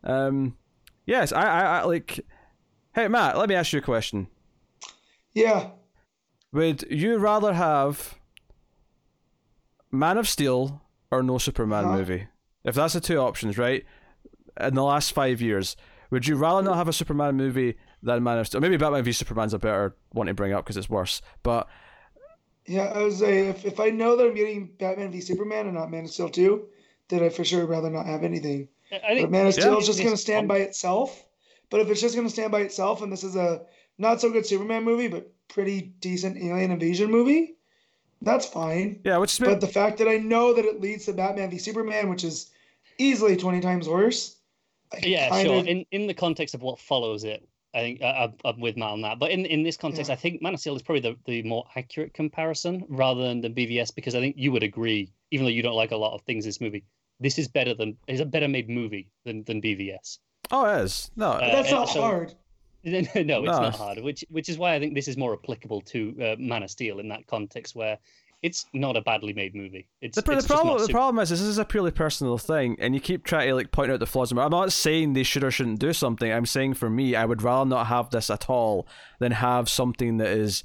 um, yes, I, I I like. Hey, Matt, let me ask you a question. Yeah. Would you rather have Man of Steel or no Superman huh? movie? If that's the two options, right? In the last five years, would you rather not have a Superman movie than Man of Steel? Maybe Batman v Superman's a better one to bring up because it's worse. But yeah, I would say if, if I know that I'm getting Batman v Superman and not Man of Steel two, then I for sure would rather not have anything. I think, but Man of Steel yeah, is just going to stand by itself. But if it's just going to stand by itself and this is a not so good Superman movie, but pretty decent alien invasion movie, that's fine. Yeah, which but the fact that I know that it leads to Batman v Superman, which is easily twenty times worse. I yeah, kinda... sure. In in the context of what follows it, I think I, I'm with Matt on that. But in, in this context, yeah. I think Man of Steel is probably the, the more accurate comparison rather than the B V S, because I think you would agree, even though you don't like a lot of things in this movie, this is better than is a better made movie than than B V S. Oh, it is. No, uh, that's not so, hard. No, it's no. not hard, which which is why I think this is more applicable to uh, Man of Steel in that context, where it's not a badly made movie. It's the, it's the problem. The super- problem is this is a purely personal thing, and you keep trying to like point out the flaws. I'm not saying they should or shouldn't do something. I'm saying for me, I would rather not have this at all than have something that is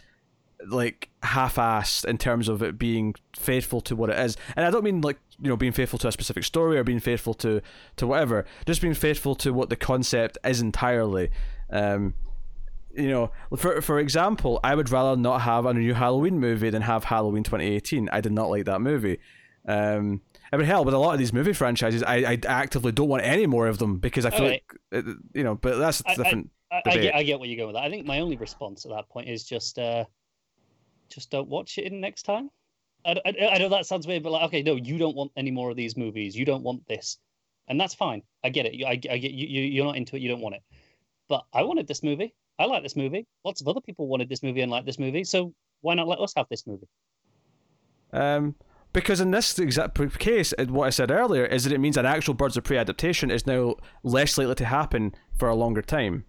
like half-assed in terms of it being faithful to what it is. And I don't mean like, you know, being faithful to a specific story or being faithful to to whatever. Just being faithful to what the concept is entirely. Um, you know, for for example, I would rather not have a new Halloween movie than have Halloween twenty eighteen. I did not like that movie. Um, I mean, hell, with a lot of these movie franchises, I, I actively don't want any more of them because I feel right. like, you know, but that's a different I, I, I, I, get, I get where you're going with that. I think my only response at that point is just, uh, just don't watch it in next time. I, I, I know that sounds weird, but like, okay, no, you don't want any more of these movies. You don't want this. And that's fine. I get it. I, I get you, you. You're not into it. You don't want it. But I wanted this movie. I like this movie. Lots of other people wanted this movie and like this movie. So why not let us have this movie? Um, because in this exact case, what I said earlier is that it means an actual Birds of Prey adaptation is now less likely to happen for a longer time.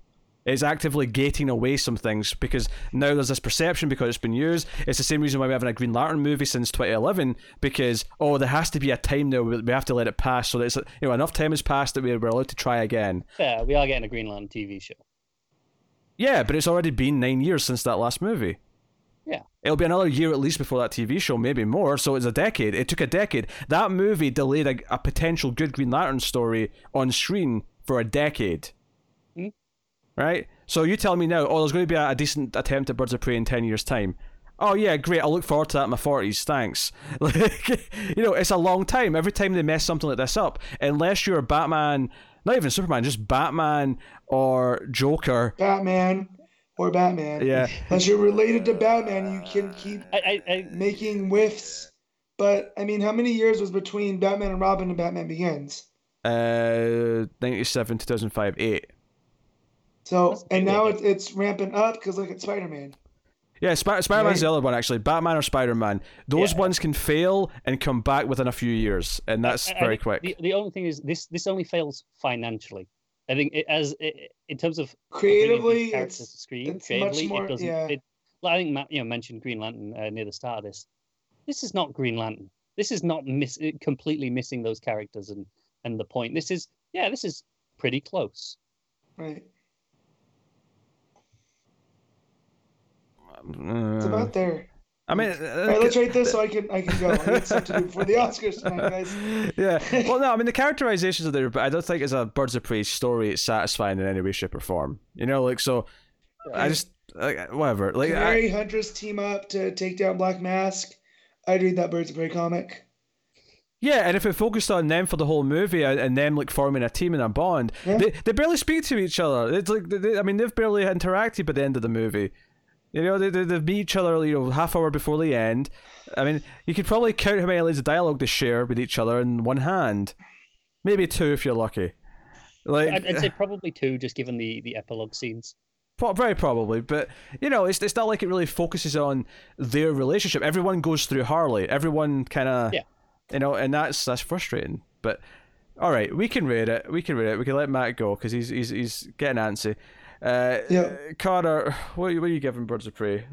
It's actively gating away some things because now there's this perception because it's been used. It's the same reason why we haven't a Green Lantern movie since twenty eleven, because oh, there has to be a time now we have to let it pass so that it's, you know, enough time has passed that we're allowed to try again. Yeah, we are getting a Green Lantern T V show. Yeah, but it's already been nine years since that last movie. Yeah, it'll be another year at least before that T V show, maybe more. So it's a decade. It took a decade. That movie delayed a, a potential good Green Lantern story on screen for a decade. Mm-hmm. Right? So you tell me now, oh, there's going to be a, a decent attempt at Birds of Prey in ten years' time. Oh, yeah, great. I'll look forward to that in my forties. Thanks. Like, you know, it's a long time. Every time they mess something like this up, unless you're Batman, not even Superman, just Batman or Joker. Batman. Or Batman. Yeah. Unless you're related to Batman, you can keep I, I, I, making whiffs. But, I mean, how many years was between Batman and Robin and Batman Begins? Uh, ninety-seven, two thousand five, eight. So, and now it's, it's ramping up because look at Spider-Man. Yeah, Sp- Spider-Man's right? The other one, actually. Batman or Spider-Man. Those yeah. ones can fail and come back within a few years. And that's I, I, very I quick. The, the only thing is this, this only fails financially. I think it, as it, in terms of creatively, it's, to screen, it's creatively, much more. It doesn't, yeah. it, I think Matt, you know, mentioned Green Lantern uh, near the start of this. This is not Green Lantern. This is not miss, completely missing those characters and, and the point. This is yeah, this is pretty close. Right. It's about there. I mean, uh, right, let's rate this so I can I can go. I got something to do before the Oscars tonight, guys. Yeah. Well, no, I mean the characterizations of there, but I don't think as a Birds of Prey story it's satisfying in any way, shape, or form. You know, like so. Right. I just like whatever. Like Canary I, Huntress team up to take down Black Mask. I'd read that Birds of Prey comic. Yeah, and if it focused on them for the whole movie and them like forming a team and a bond, yeah. they they barely speak to each other. It's like they, I mean they've barely interacted by the end of the movie. You know, they, they, they meet each other, you know, half hour before the end. I mean, you could probably count how many lines of dialogue they share with each other in one hand. Maybe two if you're lucky. Like I'd, I'd say probably two, just given the, the epilogue scenes. Very probably, but, you know, it's it's not like it really focuses on their relationship. Everyone goes through Harley. Everyone kind of, yeah. you know, and that's that's frustrating. But, all right, we can rate it. We can rate it. We can let Matt go, because he's, he's, he's getting antsy. Uh, yeah. Connor, what are, you, what are you giving Birds of Prey?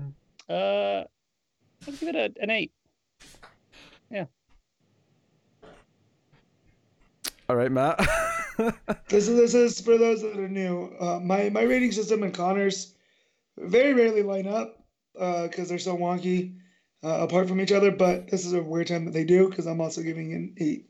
Uh, I'll give it a, an eight. Yeah. All right, Matt. this is this is for those that are new. Uh, my my rating system and Connor's very rarely line up because uh, they're so wonky uh, apart from each other. But this is a weird time that they do because I'm also giving an eight.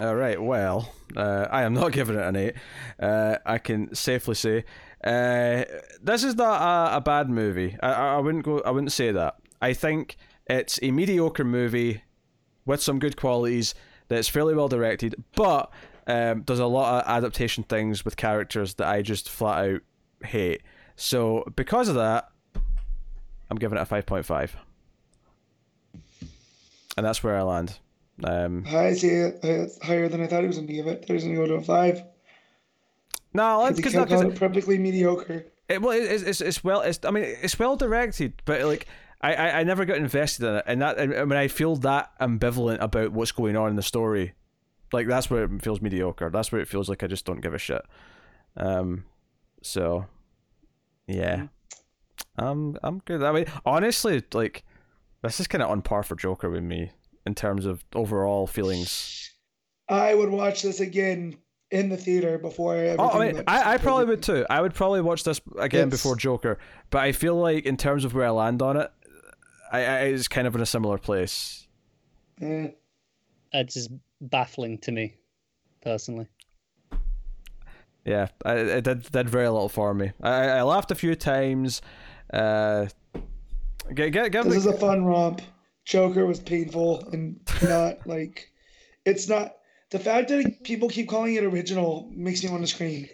All right, well, uh, I am not giving it an eight. Uh, I can safely say uh, this is not a, a bad movie. I, I wouldn't go. I wouldn't say that. I think it's a mediocre movie with some good qualities that's fairly well directed, but um, there's a lot of adaptation things with characters that I just flat out hate. So because of that, I'm giving it a five point five, and that's where I land. Um, I see it. It's higher than I thought it was going to be. I thought it was going to go to a five. No, that's because it's it perfectly mediocre. It, well, it's it's it's well. It's, I mean, it's well directed, but like I, I, I never got invested in it, and that I mean, I feel that ambivalent about what's going on in the story. Like that's where it feels mediocre. That's where it feels like I just don't give a shit. Um, so yeah, I'm I'm good. I mean, honestly, like this is kind of on par for Joker with me. In terms of overall feelings, I would watch this again in the theater before I ever. Oh, I, mean, I, I probably would too. I would probably watch this again it's... before Joker, but I feel like in terms of where I land on it, I, I it's kind of in a similar place. Yeah. It's just baffling to me, personally. Yeah, I, it did, did very little for me. I, I laughed a few times. Uh, get, get, get this the... is a fun romp. Joker was painful and not like it's not the fact that people keep calling it original makes me want to scream.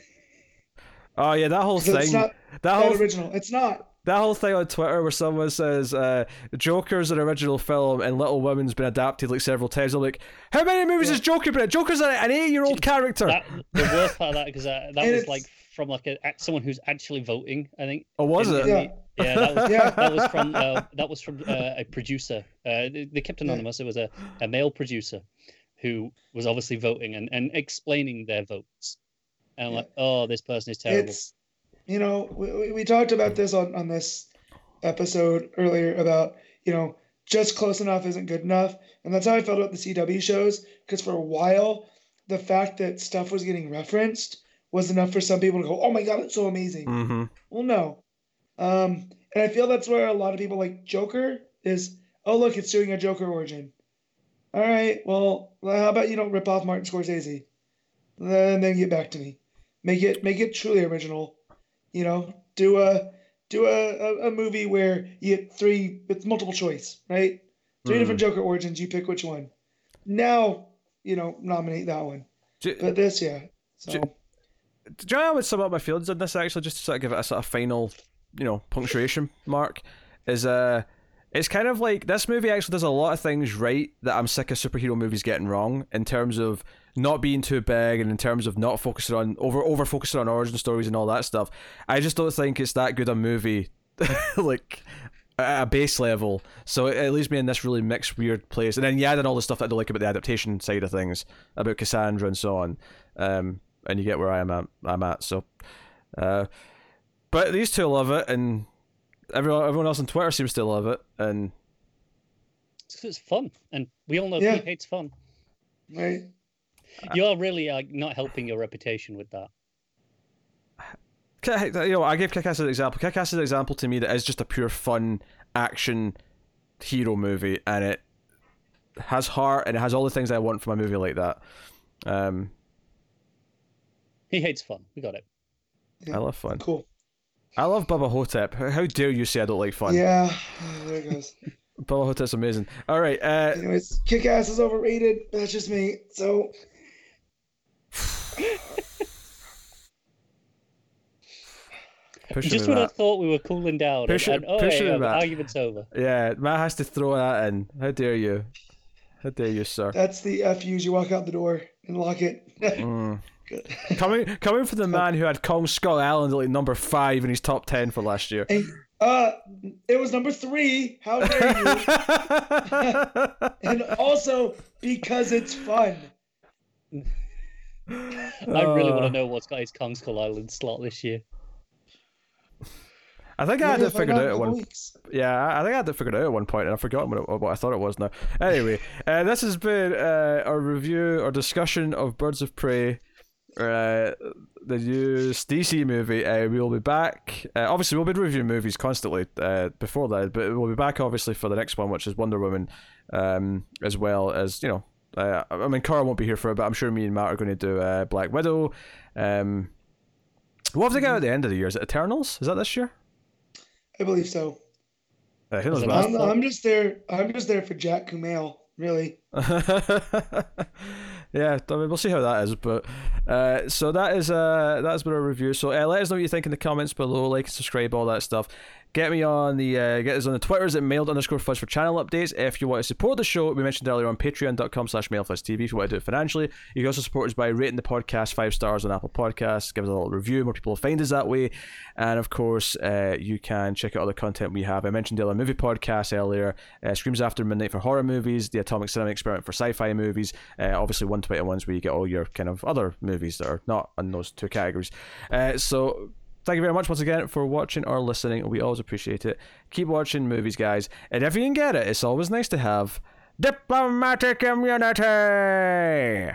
Oh yeah, that whole thing. It's not that whole original. It's not that whole thing on Twitter where someone says uh, Joker's an original film and Little Women's been adapted like several times. I'm like, how many movies yeah. has Joker been? Joker's an eight-year-old character. That, the worst part of that because uh, that and was like from like a, someone who's actually voting. I think. Oh, was in, it? In yeah. The, yeah, that was yeah. that was from uh, that was from uh, a producer. Uh, they, they kept anonymous. It was a, a male producer who was obviously voting and, and explaining their votes. And I'm yeah. like, oh, this person is terrible. It's, you know, we, we talked about this on, on this episode earlier about, you know, just close enough isn't good enough. And that's how I felt about the C W shows, because for a while, the fact that stuff was getting referenced was enough for some people to go, oh my God, it's so amazing. Mm-hmm. Well, no. Um, and I feel that's where a lot of people like Joker is, oh, look, it's doing a Joker origin. All right, well, how about you don't rip off Martin Scorsese? And then get back to me. Make it make it truly original. You know, do a do a, a movie where you get three, it's multiple choice, right? Three mm. different Joker origins, you pick which one. Now, you know, nominate that one. J- but this, yeah. So. J- Do you know how I would sum up my feelings on this, actually, just to sort of give it a sort of final, you know, punctuation mark, is uh, it's kind of like, this movie actually does a lot of things right that I'm sick of superhero movies getting wrong, in terms of not being too big, and in terms of not focusing on, over over focusing on origin stories and all that stuff. I just don't think it's that good a movie, like, at a base level, so it, it leaves me in this really mixed, weird place. And then you add in all the stuff that I don't like about the adaptation side of things, about Cassandra and so on, um... and you get where I am at, I'm at. So, uh, but these two love it, and everyone everyone else on Twitter seems to love it, and it's fun. And we all know yeah. Pete hates fun. Right? You're really uh, not helping your reputation with that. You know, I gave Kick-Ass an example. Kick-Ass is an example to me that is just a pure fun action hero movie, and it has heart, and it has all the things I want from a movie like that. Um. He hates fun. We got it. Yeah. I love fun. Cool. I love Bubba Hotep. How dare you say I don't like fun? Yeah. Oh, there it goes. Bubba Hotep's amazing. All right. Uh... Anyways, Kick-Ass is overrated. That's just me. So. Just when I thought we were cooling down. Push it, and, oh, push hey, it, um, argument's over. Yeah, Matt has to throw that in. How dare you? How dare you, sir? That's the F U's. You walk out the door and lock it. mm. Good. coming coming from the man who had Kong Skull Island at like number five in his top ten for last year. And, uh, it was number three. How dare you? And also because it's fun. I really uh, want to know what's got his Kong Skull Island slot this year. I think I had it figured out at one point. Yeah, I think I had it figured out at one point, and I've forgotten what, it, what I thought it was now. Anyway, uh, this has been uh, our review, our discussion of Birds of Prey. Uh, the new D C movie. Uh, we will be back. Uh, obviously, we'll be reviewing movies constantly uh, before that, but we'll be back obviously for the next one, which is Wonder Woman, um, as well as you know. Uh, I mean, Cara won't be here for it, but I'm sure me and Matt are going to do uh, Black Widow. Um, what have they got at the end of the year? Is it Eternals? Is that this year? I believe so. Uh, who knows I'm, I'm just there. I'm just there for Jack Kumail, really. Yeah, I mean, we'll see how that is, but uh, so that is uh, that's been our review. So uh, let us know what you think in the comments below. Like, subscribe, all that stuff. Get me on the uh, get us on the Twitters at mailed underscore fuzz for channel updates. If you want to support the show, we mentioned earlier on patreon dot com slash mailfuzztv. If you want to do it financially, you can also support us by rating the podcast five stars on Apple Podcasts. Give us a little review. More people will find us that way. And of course, uh, you can check out all the content we have. I mentioned the other movie podcast earlier. Uh, Screams After Midnight for horror movies. The Atomic Cinema Experiment for sci-fi movies. Uh, obviously, one twenty-one's where you get all your kind of other movies that are not in those two categories. Uh, so. Thank you very much once again for watching or listening. We always appreciate it. Keep watching movies, guys. And if you can get it, it's always nice to have diplomatic immunity.